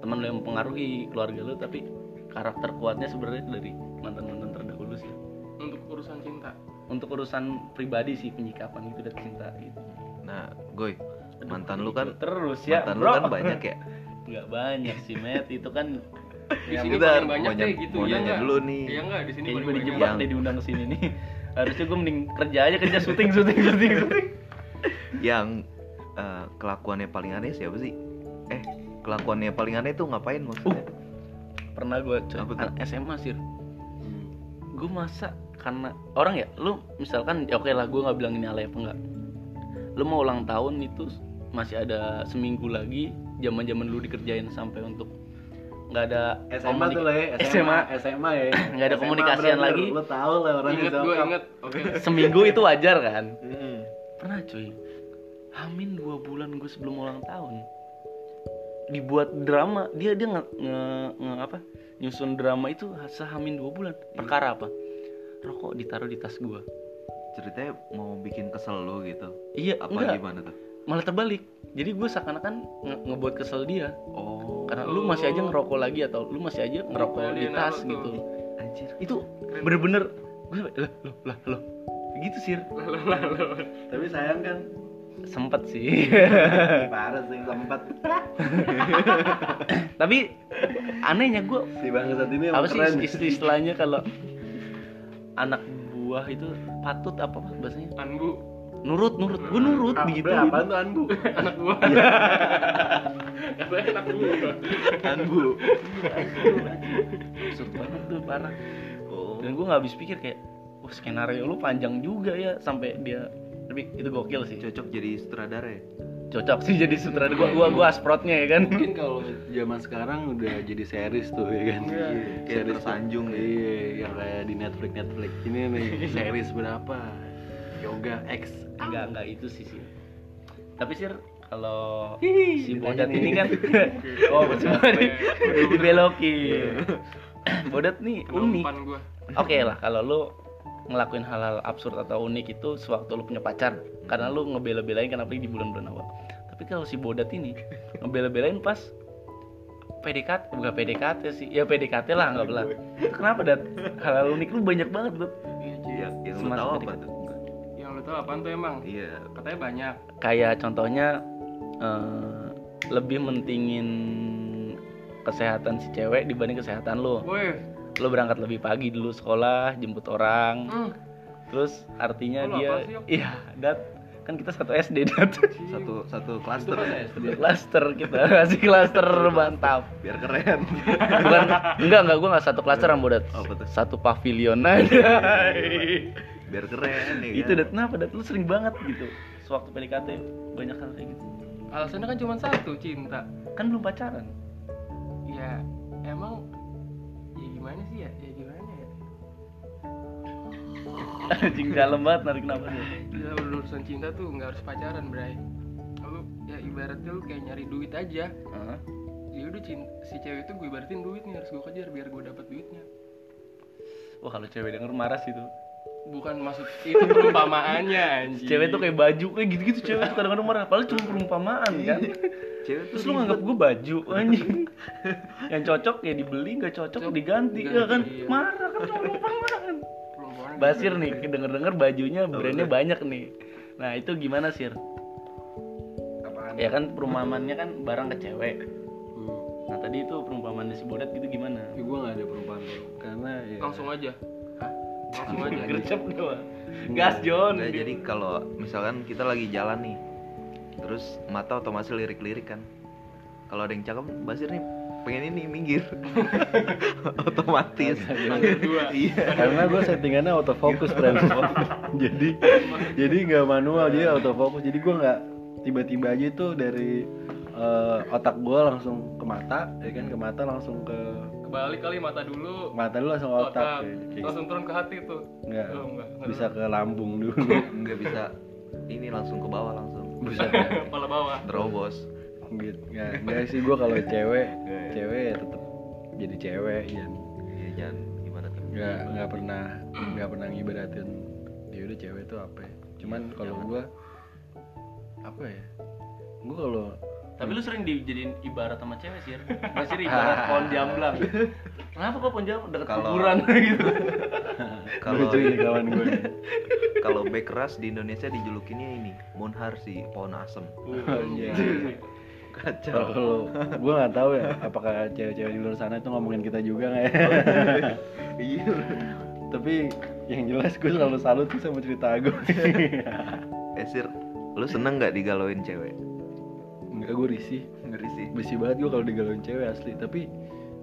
teman lu yang mempengaruhi keluarga lu, tapi karakter kuatnya sebenarnya dari mantan-mantan terdahulu sih. Untuk urusan cinta, untuk urusan pribadi sih, penyikapan gitu dan cinta gitu. Nah, Goy, mantan lu kan terus ya, mantan bro. Lu kan banyak ya? Enggak banyak sih, Met. Itu kan di sini paling banyak deh gitu. Iya enggak? Dulu nih. Iya enggak, di sini paling dijebak deh, diundang ke sini nih. Harusnya gue mending kerja syuting. Yang kelakuannya paling aneh siapa sih? Kelakuannya paling aneh tuh ngapain maksudnya? Pernah gue SMA sih. Gue masa karena orang ya, lu misalkan ya oke lah, gue nggak bilang ini alay apa enggak, lu mau ulang tahun itu masih ada seminggu lagi, zaman lu dikerjain sampai untuk nggak ada SMA tuh lah ya, SMA ya nggak ada SMA komunikasian bener, lagi lu tahu lah orang inget itu. Gue inget okay. Seminggu itu wajar kan. Pernah cuy, Hamin 2 bulan gue sebelum ulang tahun dibuat drama, dia nyusun drama itu Hamin 2 bulan perkara apa? Rokok ditaruh di tas gue. Ceritanya mau bikin kesel lo gitu. Iya. Apa enggak. Gimana tuh? Malah terbalik. Jadi gue seakan-akan ngebuat kesel dia. Oh. Karena lu masih aja ngerokok lagi, atau lu masih aja ngerokok di tas gitu. Anjir. Itu bener-bener gue lah. Gitu sih. Tapi sayang kan. Sempet sih. Parah sih, sempet. Tapi anehnya gue. Si bangsat ini apa sih istilahnya kalau anak buah itu patut apa bahasanya? Anbu. Nurut. Gue nurut begitu. Apaan tuh anbu? Anak buah. Katanya anak buah. Anbu. Absurd banget tuh, parah. Dan gue nggak habis pikir kayak, wah skenario lu panjang juga ya sampai dia. Tapi itu gokil sih. Cocok jadi sutradara ya? Cocok sih jadi sutradara. Gue asprotnya ya kan. Mungkin kalau zaman sekarang udah jadi series tuh ya kan. Yeah. Series Sanjung. Iya, yang kayak di Netflix. Ini nih series berapa? Yoga X. Enggak itu sih. Tapi sih kalau si Bodat ini kan oh sorry. Dibelokin. Bodat nih unik. Oke lah, kalau lu ngelakuin hal-hal absurd atau unik itu sewaktu lu punya pacar, karena lu ngebela-belain kan, apalagi di bulan-bulan awal. Tapi kalau si Bodat ini ngebela-belain pas PDKT, bukan PDKT sih, ya PDKT lah, nggak pelan. Kenapa Dat? Hal-hal unik lu banyak banget Bet. Iya, yang lu tahu apa tuh? Yang lu tahu apaan tuh emang? Iya. Katanya banyak. Kayak contohnya lebih mentingin kesehatan si cewek dibanding kesehatan lu. Wih. Lo berangkat lebih pagi dulu sekolah, jemput orang. Terus artinya dia iya, Dat Kan kita satu SD, satu klaster ya. Klaster kita, kasih klaster mantap. Biar keren. Bukan, enggak, gue enggak satu klaster sama Bodat. Oh, satu pavilion aja. Biar keren ya. Itu Dat, kenapa Dat lu sering banget gitu. Sewaktu PDKT banyak hal kayak gitu. Alasannya kan cuma satu, cinta. Kan belum pacaran. Ya, emang ya gimana sih ya? Ya gimana ya? Anjing dalam banget narik nafasnya. Ya urusan cinta tuh nggak harus pacaran, Bray. Lu ya ibaratnya lu kayak nyari duit aja. Heeh. Ya udah si cewek itu gue ibaratin duit nih, harus gue kejar biar gue dapat duitnya. Wah, kalau cewek denger marah sih tuh. Bukan maksud itu perumpamaannya anjing. Cewek tuh kayak baju kayak gitu-gitu, cewek tuh kadang-kadang marah padahal cuma perumpamaan kan. Cewek terus lu nganggap gue baju anjing. Yang cocok ya dibeli, enggak cocok diganti. Ya kan iya. Marah kan cuma perumpamaan. Basir nih, denger-denger bajunya brandnya banyak nih. Nah, itu gimana, Sir? Apaan? Ya kan perumpamannya kan barang ke cewek. Nah, tadi itu perumpamannya si Bodat gitu gimana? Ya, gue enggak ada perumpamaan karena ya langsung aja. Langsung aja gercep doang. Gas John. Nah, jadi kalau misalkan kita lagi jalan nih, terus mata otomatis lirik-lirik kan. Kalau ada yang cakep, Basir nih pengen ini minggir. Otomatis. Iya. Karena gue settingannya autofocus friends. Jadi nggak manual, jadi autofocus. Jadi gue nggak tiba-tiba aja tuh dari otak gue langsung ke mata, ya kan, ke mata langsung ke balik kali mata dulu langsung otak ya. Langsung turun ke hati tuh enggak bisa ke lambung dulu. Enggak bisa ini langsung ke bawah, langsung bisa kepala bawah terobos gitu. Enggak sih gue kalau cewek ya tetap jadi cewek jangan gimana tuh enggak pernah ngibaratin dia udah cewek tuh apa ya. Cuman kalau gue apa ya gue kalau tapi lu sering dijadiin ibarat sama cewek sih, masih ibarat pohon jamblang. Kenapa kok pohon jamblang dekat kuburan gitu? Kalau ini kawan gue. Kalau bek keras di Indonesia dijulukinnya ini, Munhar si pohon asem. Kacau. Kalau gue nggak tahu ya, apakah cewek-cewek di luar sana itu ngomongin kita juga nggak? Iya. Tapi yang jelas gue selalu salut sih sama cerita gue. Sir, lu seneng nggak digalauin cewek? Enggak, gue risih banget gue kalau digalauin cewek asli. Tapi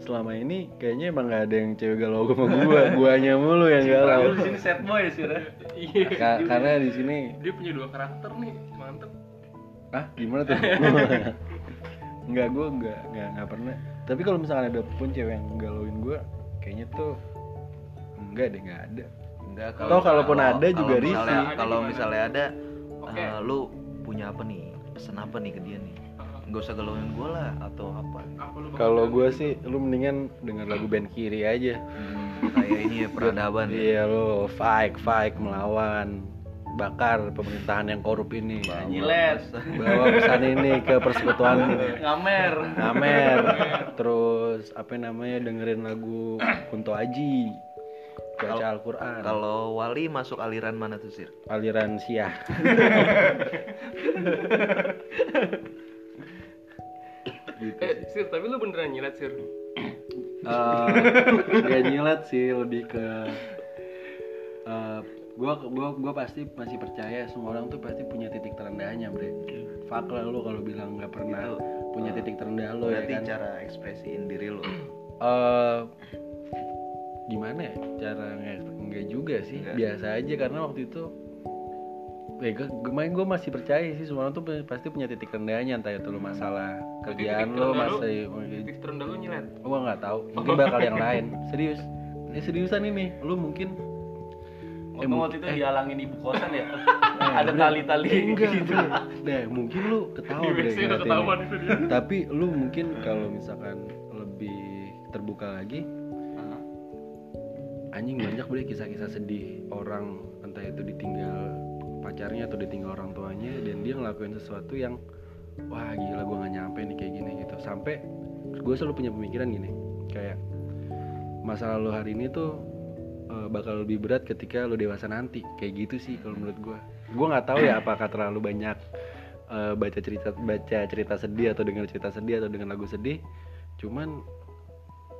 selama ini kayaknya emang gak ada yang cewek galau sama gue. Guanya mulu yang galau. Di sini sad boy sih ya. Karena di sini dia punya dua karakter nih, mantep. Ah gimana tuh? Enggak, gue nggak pernah. Tapi kalau misalkan ada pun cewek yang galauin gue, kayaknya tuh nggak ada. Enggak, kalau kalaupun ada juga risih. Kalau misalnya ada, lu punya apa nih? Pesen apa nih ke dia nih? Gak usah galauin gue lah atau apa? Kalau gue sih, lu mendingan denger lagu band Kiri aja. Kayak ini ya, peradaban. Iya lo, fight melawan, bakar pemerintahan yang korup ini. Nyilet. Bawa pesan ini ke persekutuan. Ngamer. Terus apa namanya? Dengerin lagu Kunto Aji. Baca Al-Quran. Kalau wali masuk aliran mana tuh Sir? Aliran Syiah. Gitu. Sir, tapi lu beneran nyilat Sir? Gak nyilat sih, lebih ke gua pasti masih percaya semua orang tuh pasti punya titik terendahnya, Bre. Fuck lah lu kalau bilang nggak pernah punya titik terendah lo ya kan. Berarti cara ekspresiin diri lo. Gimana ya? Cara enggak juga sih, biasa aja karena waktu itu gue masih percaya sih semua orang tuh pasti punya titik rendahnya, entah itu lo masalah kerjaan lo, masih titik terendah lo nyilet. Gue enggak tahu, mungkin bakal yang lain. Serius. Ini seriusan ini, lo mungkin waktu itu dihalangin ibu kosan ya. Ada tali-tali gitu. Nah, mungkin lo ketawa deh. Tapi lo mungkin kalau misalkan lebih terbuka lagi, anjing banyak boleh kisah-kisah sedih orang, entah itu ditinggal pacarnya atau ditinggal orang tuanya, dan dia ngelakuin sesuatu yang wah gila gue gak nyampe nih kayak gini gitu. Sampai gue selalu punya pemikiran gini, kayak masa lalu hari ini tuh bakal lebih berat ketika lo dewasa nanti. Kayak gitu sih kalau menurut gue. Gue gak tahu ya apakah terlalu banyak baca cerita sedih atau dengar cerita sedih atau dengar lagu sedih. Cuman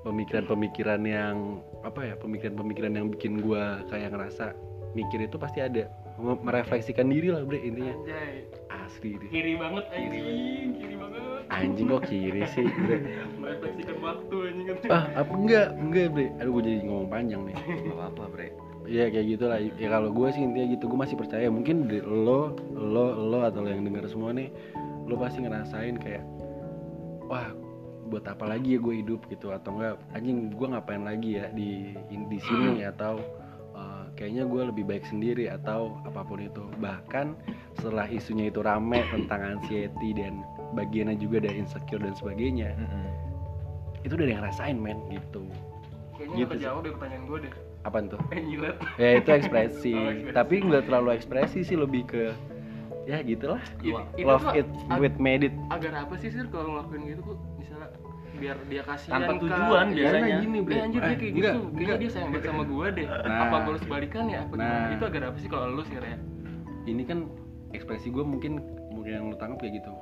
pemikiran-pemikiran yang apa ya, pemikiran-pemikiran yang bikin gue kayak ngerasa mikir itu pasti ada. merefleksikan diri lah bre intinya. Anjay. Asli deh. Kiri banget anjing, kiri banget. Anjing kok kiri sih bre. Merefleksikan waktu anjing kan. Ah, apa enggak bre. Aduh gue jadi ngomong panjang nih. Enggak apa-apa bre. Iya kayak gitulah. Ya kalau gue sih intinya gitu, gue masih percaya. Mungkin lo atau lo yang denger semua nih, lo pasti ngerasain kayak wah, buat apa lagi ya gue hidup gitu, atau enggak anjing gue ngapain lagi ya di sini, atau kayaknya gue lebih baik sendiri atau apapun itu. Bahkan setelah isunya itu rame tentang anxiety dan bagiannya juga dari insecure dan sebagainya, itu udah ada yang ngerasain men gitu. Kayaknya gitu jauh dari pertanyaan gue deh. Apaan tuh? Nyilet. Ya itu ekspresi. Tapi nggak terlalu ekspresi sih, lebih ke ya gitulah. Love it with made it. Agar apa sih Sir kalau ngelakuin gitu kok? Misalnya biar dia kasihan tanpa tujuan biasanya gini bre. Anjir dia kayak gitu, kayaknya dia sayang banget sama gue deh. Nah, apa gue harus balikan ya? Apa gimana? Itu agar apa sih kalau lu Sir ya? Ini kan ekspresi gue mungkin yang lu tangkap kayak gitu.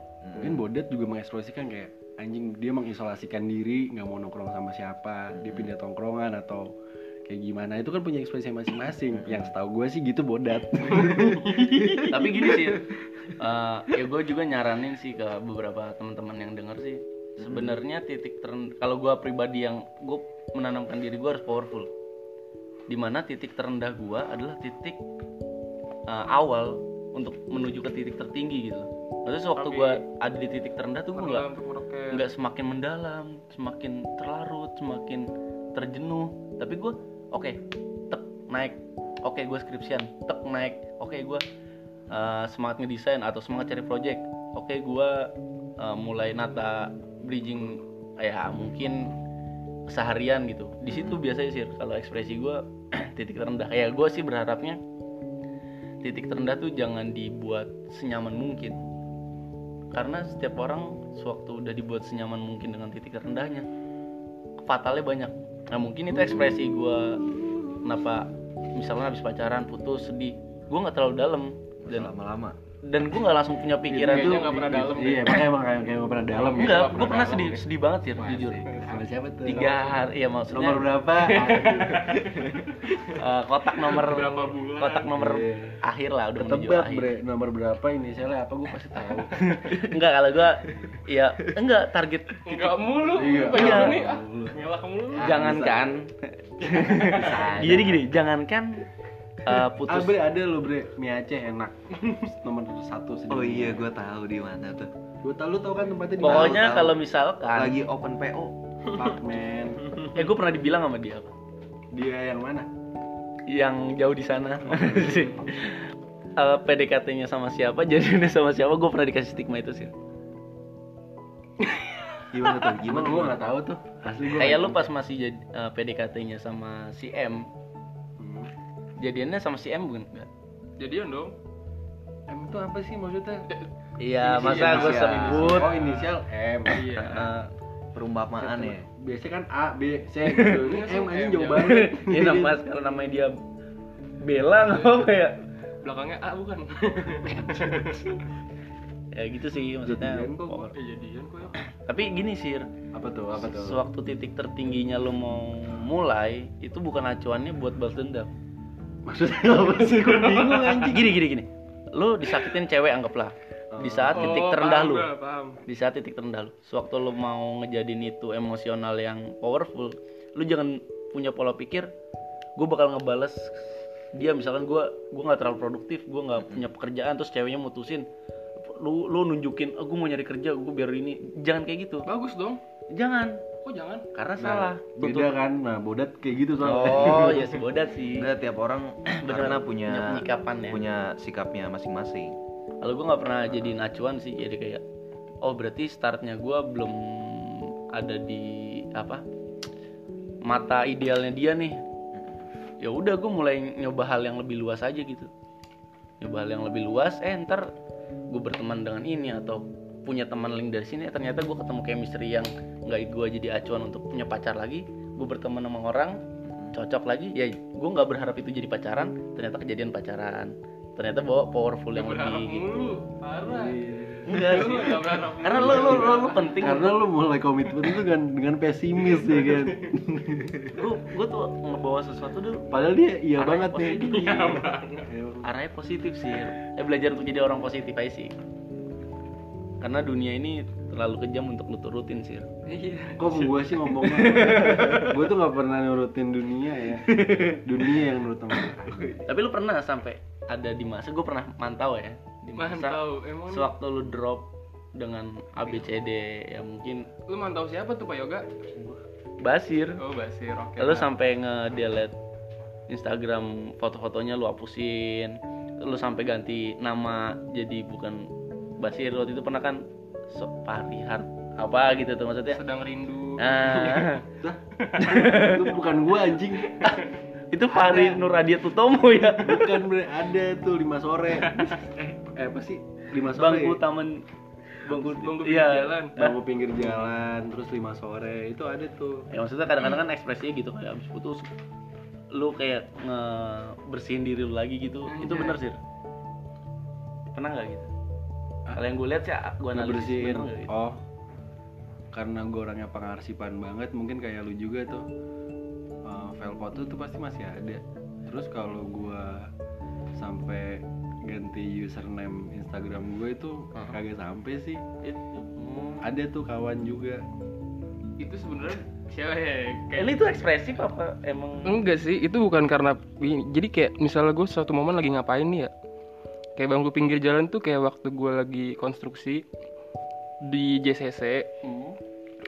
Mungkin Bodat juga mengekspresikan kayak anjing dia mengisolasikan diri, nggak mau nongkrong sama siapa, dia pindah tongkrongan atau kayak gimana, itu kan punya ekspresi masing-masing. Yang setahu gue sih gitu Bodat. Tapi gini sih, ya gue juga nyaranin sih ke beberapa teman-teman yang denger sih. Sebenarnya kalau gue pribadi yang gue menanamkan diri gue harus powerful. Dimana titik terendah gue adalah titik awal untuk menuju ke titik tertinggi gitu. Maksudnya waktu gue ada di titik terendah tuh gue nggak semakin mendalam, semakin terlarut, semakin terjenuh. Tapi gue tek naik, gue skripsian, tek naik, gue semangat ngedesain atau semangat cari project, gue mulai nata bridging ya mungkin seharian gitu. Di situ biasanya sih kalau ekspresi gue titik terendah. Ya gue sih berharapnya titik terendah tuh jangan dibuat senyaman mungkin, karena setiap orang sewaktu udah dibuat senyaman mungkin dengan titik terendahnya, fatalnya banyak. Nah mungkin itu ekspresi gue kenapa misalnya habis pacaran putus sedih, gue nggak terlalu dalam dan lama-lama, dan gue nggak langsung punya pikiran tuh nggak pernah dalam. Iya emang kayak nggak pernah dalam. Enggak, gue pernah sedih banget sih jujur. Sama siapa tuh? 3 hari, ya maksudnya nomor berapa? kotak nomor akhir lah, udah menuju akhir. Nomor berapa inisialnya apa gue pasti tahu. Enggak kalau gue ya enggak target. Enggak mulu. Iya ini ah nyelak mulu. Jangankan. Jadi gini, jangankan putus. Bre ada lo bre, mie Aceh enak. Nomor 1 sedih. Oh iya, gue tahu di mana tuh. Gue tahu, lo tahu kan tempatnya di mana? Pokoknya kalau misalkan lagi open PO, fuck man. Gue pernah dibilang sama dia apa? Dia yang mana? Yang jauh di sana. PDKT-nya sama siapa? Jadinya sama siapa? Gue pernah dikasih stigma itu sih. Gimana tuh? Gimana? Gue nggak tahu tuh. Asli gue. Kayak lo pas masih jadi PDKT-nya sama si M. Jadiannya sama si M bukan? Jadian dong. M itu apa sih maksudnya? Iya, masa gue sebut. Oh, inisial M. Iya. Perumpamaan ya. Biasanya kan A, B, C gitu. Ini M aja jauh banget. Ini namanya kalau namanya dia Bella apa ya? Belakangnya A bukan. Ya gitu sih maksudnya. Jadian kok ya. Tapi gini sih. Apa tuh? Sewaktu titik tertingginya lo mau mulai, itu bukan acuannya buat balas dendam. Maksudnya apa sih? Gue bingung anjing. Gini. Lu disakitin cewek anggaplah. Di saat titik terendah lu. Sewaktu lu mau ngejadiin itu emosional yang powerful, lu jangan punya pola pikir gue bakal ngebales dia misalkan gue enggak terlalu produktif, gue enggak punya pekerjaan terus ceweknya mutusin. Lu nunjukin gue mau nyari kerja, gue biar ini. Jangan kayak gitu. Bagus dong. Jangan. Kok jangan? Karena salah. Beda kan? Nah, Bodat kayak gitu soalnya. Oh, ya yes, Bodat sih. Nah, tiap orang karena punya sikapnya masing-masing. Kalau gue nggak pernah jadiin acuan sih, jadi kayak, oh berarti startnya gue belum ada di apa? Mata idealnya dia nih. Ya udah, gue mulai nyoba hal yang lebih luas aja gitu. Ntar gue berteman dengan ini atau punya teman link dari sini, ternyata gue ketemu chemistry yang nggak gue jadi acuan untuk punya pacar lagi. Gue berteman sama orang cocok lagi, ya gue nggak berharap itu jadi pacaran, ternyata kejadian pacaran, ternyata bawa powerful yang lebih gitu. Parah. Enggak sih. Karena lu penting. Karena lu mulai komitmen itu kan dengan pesimis ya kan. Gua tuh ngebawa sesuatu dulu. Padahal dia iya banget nih. Iya banget. Arahnya positif sih. Belajar untuk jadi orang positif aja sih. Karena dunia ini terlalu kejam untuk lu turutin sih. Iya. Kok gue sih ngomongnya. Gue tuh nggak pernah nurutin dunia ya. Dunia yang nurut sama gue. Tapi lu pernah sampai ada di masa gue pernah mantau ya. Di masa mantau. Emang sewaktu lu drop dengan ABCD ya mungkin. Lu mantau siapa tuh Pak Yoga? Basir. Oh Basir. Okay, lu sampai nge-delete Instagram foto-fotonya lu hapusin. Lu sampai ganti nama jadi bukan Basir waktu itu pernah kan Separihan apa gitu tuh maksudnya sedang rindu nah. Itu bukan gua anjing. Itu Fahri Nuradia Tutomo ya bukan ada tuh 5 sore apa sih 5 sore bangku taman bangku pinggir jalan bangku pinggir jalan terus 5 sore itu ada tuh ya maksudnya kadang-kadang kan ekspresinya gitu kayak abis putus lu kayak ngebersihin diri lu lagi gitu anjay. Itu bener sih pernah nggak gitu? Kalau yang gue lihat sih, gue analisin. Oh, karena gue orangnya pengarsipan banget, mungkin kayak lu juga tuh. File foto tuh pasti masih ada. Terus kalau gue sampai ganti username Instagram gue itu kagak sampai sih. Ada tuh kawan juga. Itu sebenarnya siapa ya? Ini tuh ekspresif apa emang? Enggak sih, itu bukan karena. Jadi kayak misalnya gue suatu momen lagi ngapain nih ya? Kayak bangku pinggir jalan tuh kayak waktu gue lagi konstruksi di JCC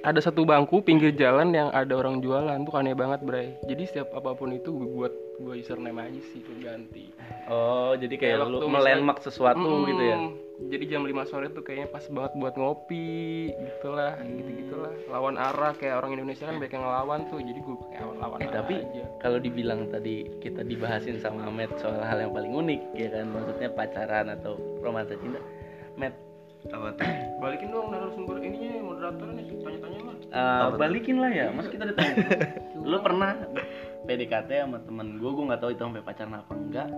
ada satu bangku pinggir jalan yang ada orang jualan tuh aneh banget bray. Jadi setiap apapun itu gue buat gue username aja sih gue ganti. Oh jadi kayak lu melenmak sesuatu gitu ya. Jadi jam 5 sore tuh kayaknya pas banget buat ngopi gitulah gitu-gitulah lawan arah kayak orang Indonesia kan banyak yang ngelawan tuh jadi gue kayak lawan arah tapi kalau dibilang tadi kita dibahasin sama Amet soal hal yang paling unik ya kan maksudnya pacaran atau romansa cinta Met apa tuh? Balikin dong narasumber ininya moderator nih tanya-tanya lah. Balikin lah ya, masa kita ditanya. Lu pernah PDKT sama temen gue nggak tahu itu sampai pacaran apa enggak.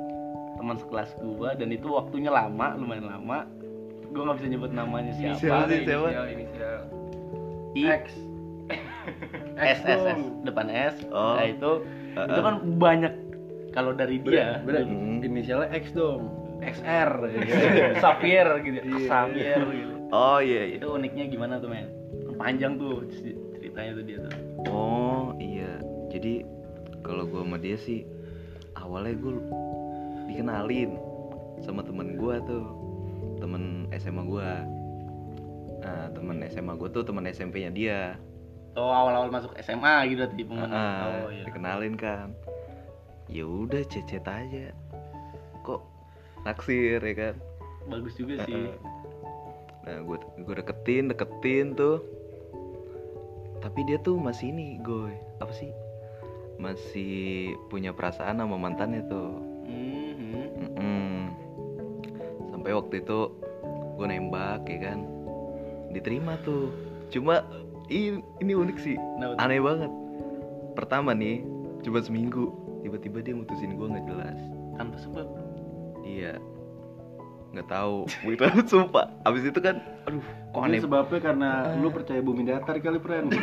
Teman sekelas gue dan itu waktunya lama, lumayan lama. Gue nggak bisa nyebut namanya siapa. Inisial. X. S depan S. Oh. Nah itu kan banyak kalau dari dia. Inisialnya X dong. XR, Xavier gitu, Xavier gitu. Oh iya. Itu uniknya gimana tuh men? Panjang tuh ceritanya tuh dia tuh. Oh iya. Jadi kalau gue sama dia sih awalnya gue dikenalin sama temen gue tuh, temen SMA gue. Nah temen SMA gue tuh temen SMP-nya dia. Oh awal-awal masuk SMA gitu tipe mana? Oh iya. Dikenalin kan. Ya udah cecet aja. Kok naksir ya kan bagus juga sih. Nah gue deketin tuh tapi dia tuh masih ini gue apa sih masih punya perasaan sama mantannya tuh. Sampai waktu itu gue nembak ya kan diterima tuh cuma ini unik sih aneh banget pertama nih cuma seminggu tiba-tiba dia mutusin gue nggak jelas tanpa sebab. Iya, nggak tahu. Kita sumpah. Abis itu kan, aduh. Ini sebabnya karena lu percaya bumi datar kali friend.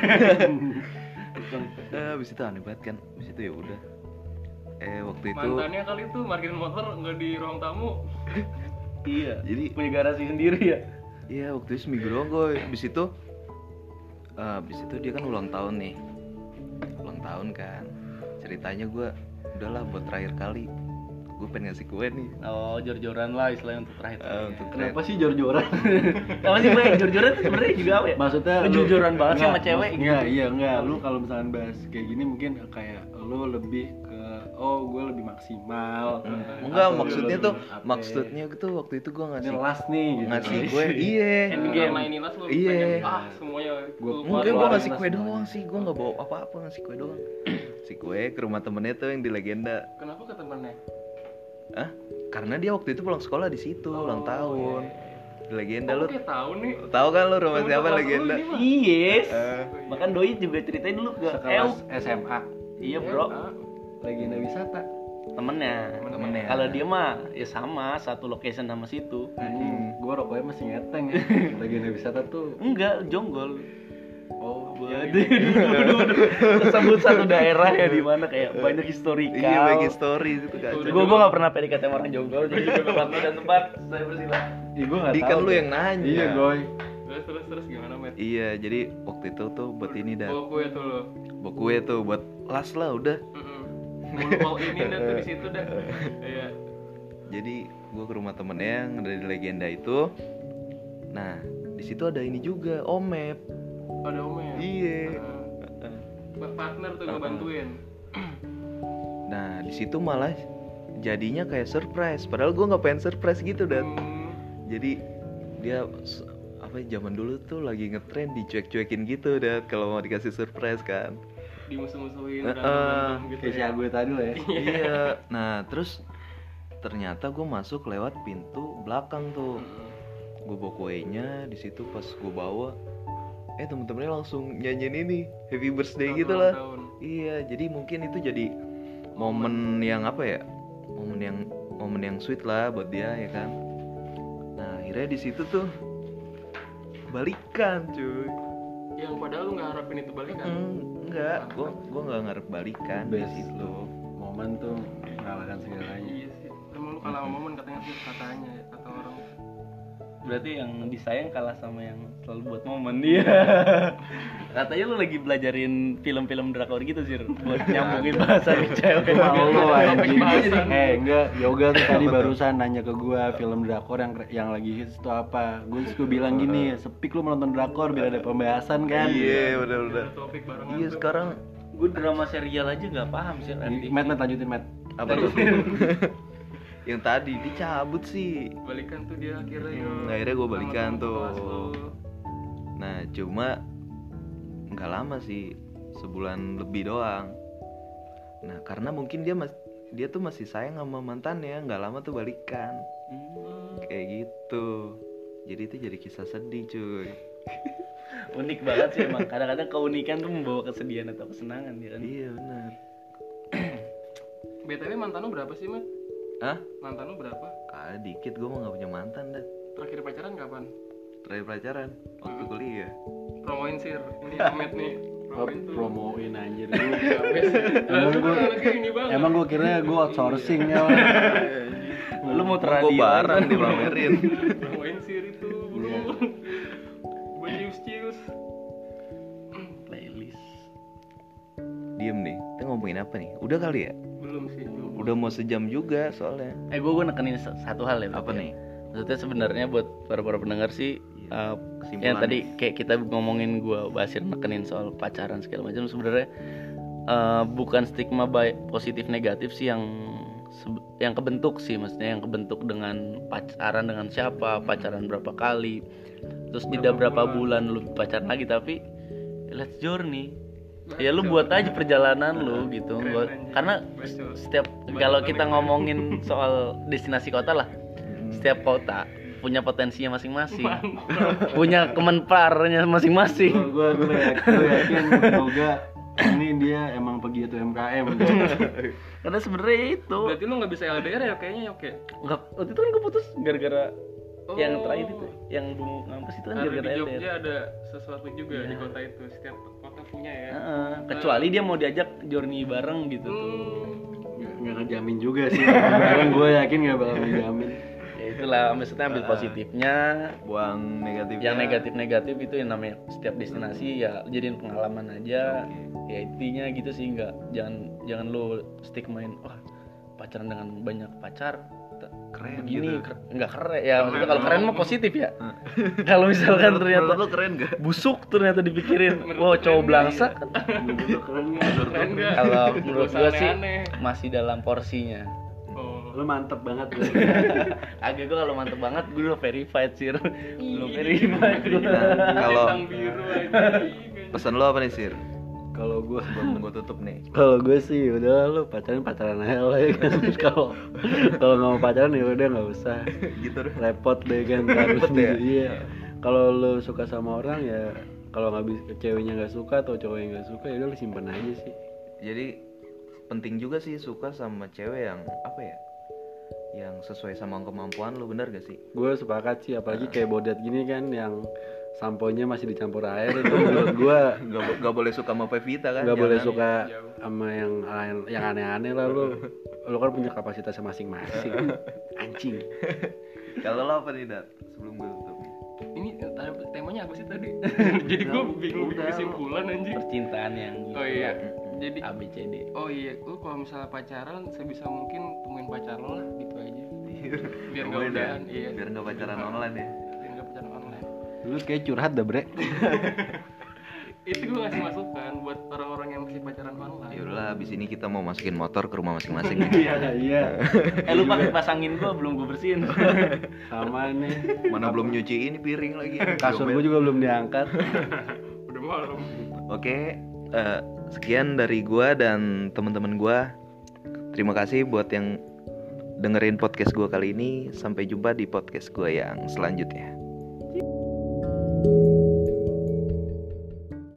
Abis itu aneh banget kan. Abis itu ya udah. Waktu itu. Mantannya kali itu parkirin motor nggak di ruang tamu. Iya. Jadi punya garasi sendiri ya. Iya waktu itu seminggu doang gue. Abis itu dia kan ulang tahun nih. Ulang tahun kan. Ceritanya gue, udahlah buat terakhir kali. Gue pengen ngasih kue nih. Oh, jor-joran lah istilahnya untuk terakhir. Kenapa sih jor-joran? Kenapa sih gue jor-joran tuh sebenarnya juga apa ya? Maksudnya lu jor-joran banget sih sama cewek gitu. Enggak. Lu kalau misalkan bahas kayak gini mungkin kayak lu lebih ke gue lebih maksimal. Enggak, maksudnya tuh waktu itu gue ngasih kelas nih gitu. Ngasih gue. Iya. Endgame mainin kelas lu. Iya. Semuanya gue ngasih kue doang sih. Gue enggak bawa apa-apa, ngasih kue doang. Ngasih kue ke rumah temennya tuh yang di legenda. Kenapa ke temennya? Hah? Karena dia waktu itu pulang sekolah di situ, ulang tahun. Yeah. Legenda lu. Oke, tahu nih. Tahu kan lu rumah siapa legenda? Yes. Bahkan doi juga ceritain dulu ke sekelas SMA. Iya, Bro. Legenda wisata. temennya. Kalau dia mah ya sama satu location sama situ. Gue rokoknya masih ngeteng ya. Lagi di wisata tuh enggak, Jonggol. Oh, ya, dulu tersebut satu daerah ya di mana kayak banyak historikal. Iya, banyak historis itu kan. Gue enggak pernah PDKT sama orang Jonggol, jadi gue enggak tahu tempat. Saya bersilah. Ih, gue enggak tahu. Dikan lu yang nanya. Iya, Goy. Terus gimana, Met? Iya, jadi waktu itu tuh buat ini dah. Buat kue tuh buat las lah udah. Mall ini dah tuh di situ dah. Iya. Jadi gue ke rumah temennya yang dari legenda itu. Nah, di situ ada ini juga, Omep. Ada Omep. Iya. Partner tuh gue bantuin. Nah, di situ malah jadinya kayak surprise. Padahal gue nggak pengen surprise gitu dah. Jadi dia zaman dulu tuh lagi ngetrend dicuek-cuekin gitu udah kalau mau dikasih surprise kan dimusuh-musuhin gitu kayak ya. Gue tadi lah ya. Iya. Nah terus ternyata gue masuk lewat pintu belakang tuh. Gue bawa kuenya di situ, pas gue bawa temen-temennya langsung nyanyiin ini happy birthday gitu lah. Iya, jadi mungkin itu jadi momen yang momen yang sweet lah buat dia ya kan. Nah akhirnya di situ tuh balikan cuy, yang padahal lu nggak harapin itu balikan. Enggak, gua nggak ngarep balikan. Best itu momen tuh mengalahkan segalanya. Iya sih, emang lu kalah sama momen katanya kata orang. Berarti yang disayang kalah sama yang selalu buat momen dia. Katanya lu lagi belajarin film-film drakor gitu sih buat nyambungin bahasa ke cewek. Mau anjing. Enggak, Yoga tuh tadi barusan nanya ke gua film drakor yang lagi hits itu apa. Gua suka bilang gini, sepik lu menonton drakor biar ada pembahasan kan. Iya, benar-benar. Iya, sekarang gua drama serial aja enggak paham sih nanti. Matt lanjutin, Matt. Apa tuh? Yang tadi dicabut sih. Balikan tuh dia akhirnya. Akhirnya gua balikan tuh. Nah, cuma enggak lama sih, sebulan lebih doang. Nah, karena mungkin dia tuh masih sayang sama mantannya, enggak lama tuh balikan. Kayak gitu. Jadi itu jadi kisah sedih, cuy. Unik banget sih emang. Kadang-kadang keunikan tuh membawa kesedihan atau kesenangan ya kan. Iya, benar. BTW mantan lu berapa sih, Mat? Hah? Mantan lu berapa? Kalah dikit, gua mah enggak punya mantan dah. Terakhir pacaran kapan? Terakhir pacaran waktu kuliah. Promoin sir, ini Amat nih. Promoin anjir lu. Emang gue kira gue outsourcing ya. Lu mau teradi barang dipamerin. Promoin sir itu lu. Cius-cius. Playlist. Diem nih, kita ngomongin apa nih? Udah kali ya? Belum sih. Udah mau sejam juga soalnya. Gue nekenin satu hal ya. Apa nih? Maksudnya sebenarnya buat para pendengar sih yang tadi kayak kita ngomongin gue Basir nekenin soal pacaran segala macam, sebenarnya bukan stigma positif negatif sih yang kebentuk sih, maksudnya yang kebentuk dengan pacaran dengan siapa, pacaran berapa kali, terus tidak berapa bulan lu pacaran lagi, tapi let's journey. Ya lu buat aja perjalanan lu gitu. Karena setiap kalau kita ngomongin soal destinasi kota lah, setiap kota punya potensinya masing-masing, punya kemenparnya masing-masing. Gue yakin semoga ini dia emang pegiat UMKM. Karena sebenarnya itu. Berarti lu nggak bisa LDR ya kayaknya, oke? Nggak. Waktu itu kan gue putus gara-gara yang terakhir itu, yang bunga ngampus itu kan gara-gara LDR. Di Jogja ada sesuatu juga di kota itu, setiap kota punya ya. Kecuali dia mau diajak journey bareng gitu tuh. Nggak ngejamin juga sih. Bareng gue yakin nggak bakal ngejamin. Itulah maksudnya ambil positifnya, buang negatifnya. Yang negatif itu yang namanya setiap destinasi ya jadiin pengalaman aja. Ya intinya gitu sih, enggak jangan lu stigmain pacaran dengan banyak pacar keren begini, gitu. Enggak keren ya, maksudnya kalau keren mah positif ya. Kalau misalkan ternyata lu keren enggak? Busuk ternyata dipikirin. Wah, cowok blangsak. Kalau menurut gua sih masih dalam porsinya. Lu mantep banget gue. Agak gue kalau mantep banget gue udah verified sir. Belum verified. Kalau pesan lu apa nih sir? Kalau gue sebelum gue tutup nih. Kalau gue sih udah lu pacaran aja lah ya kan. Kalau nggak mau pacaran ya udah nggak usah. Gitu repot deh kan harus ya. Iya. Kalau lu suka sama orang ya, kalau nggak bisa ceweknya nggak suka atau cowoknya nggak suka ya udah lu simpen aja sih. Jadi penting juga sih suka sama cewek yang apa ya, yang sesuai sama kemampuan lu, benar gak sih? Gue sepakat sih, apalagi kayak Bodat gini kan yang samponya masih dicampur air itu menurut gue gak boleh suka sama Pevita kan? Gak boleh suka sama yang aneh-aneh lah lu. Lu kan punya kapasitasnya masing-masing. Anjing. Kalau lo apa nih Dat? Sebelum gue tutup ini temanya apa sih tadi? Jadi gue bingung kesimpulan anjing. Percintaan yang gitu. Oh iya. Jadi ABCD. Oh iya, lu kalau misalnya pacaran sebisa mungkin temuin pacar lo lah, gitu aja. Biar enggak udahan, iya. Biar enggak pacaran online ya. Biar enggak pacaran online. Lu kayak curhat dah, Bre. Itu gue ngasih masukan buat orang-orang yang masih pacaran online. Yaudah, abis ini kita mau masukin motor ke rumah masing-masing. Iya. Lu pakai pasangin gua, belum gua bersihin. Sama nih. Mana belum nyuciin piring lagi. Kasur gua juga belum diangkat. Udah malam. Oke, sekian dari gua dan teman-teman gua. Terima kasih buat yang dengerin podcast gua kali ini. Sampai jumpa di podcast gua yang selanjutnya.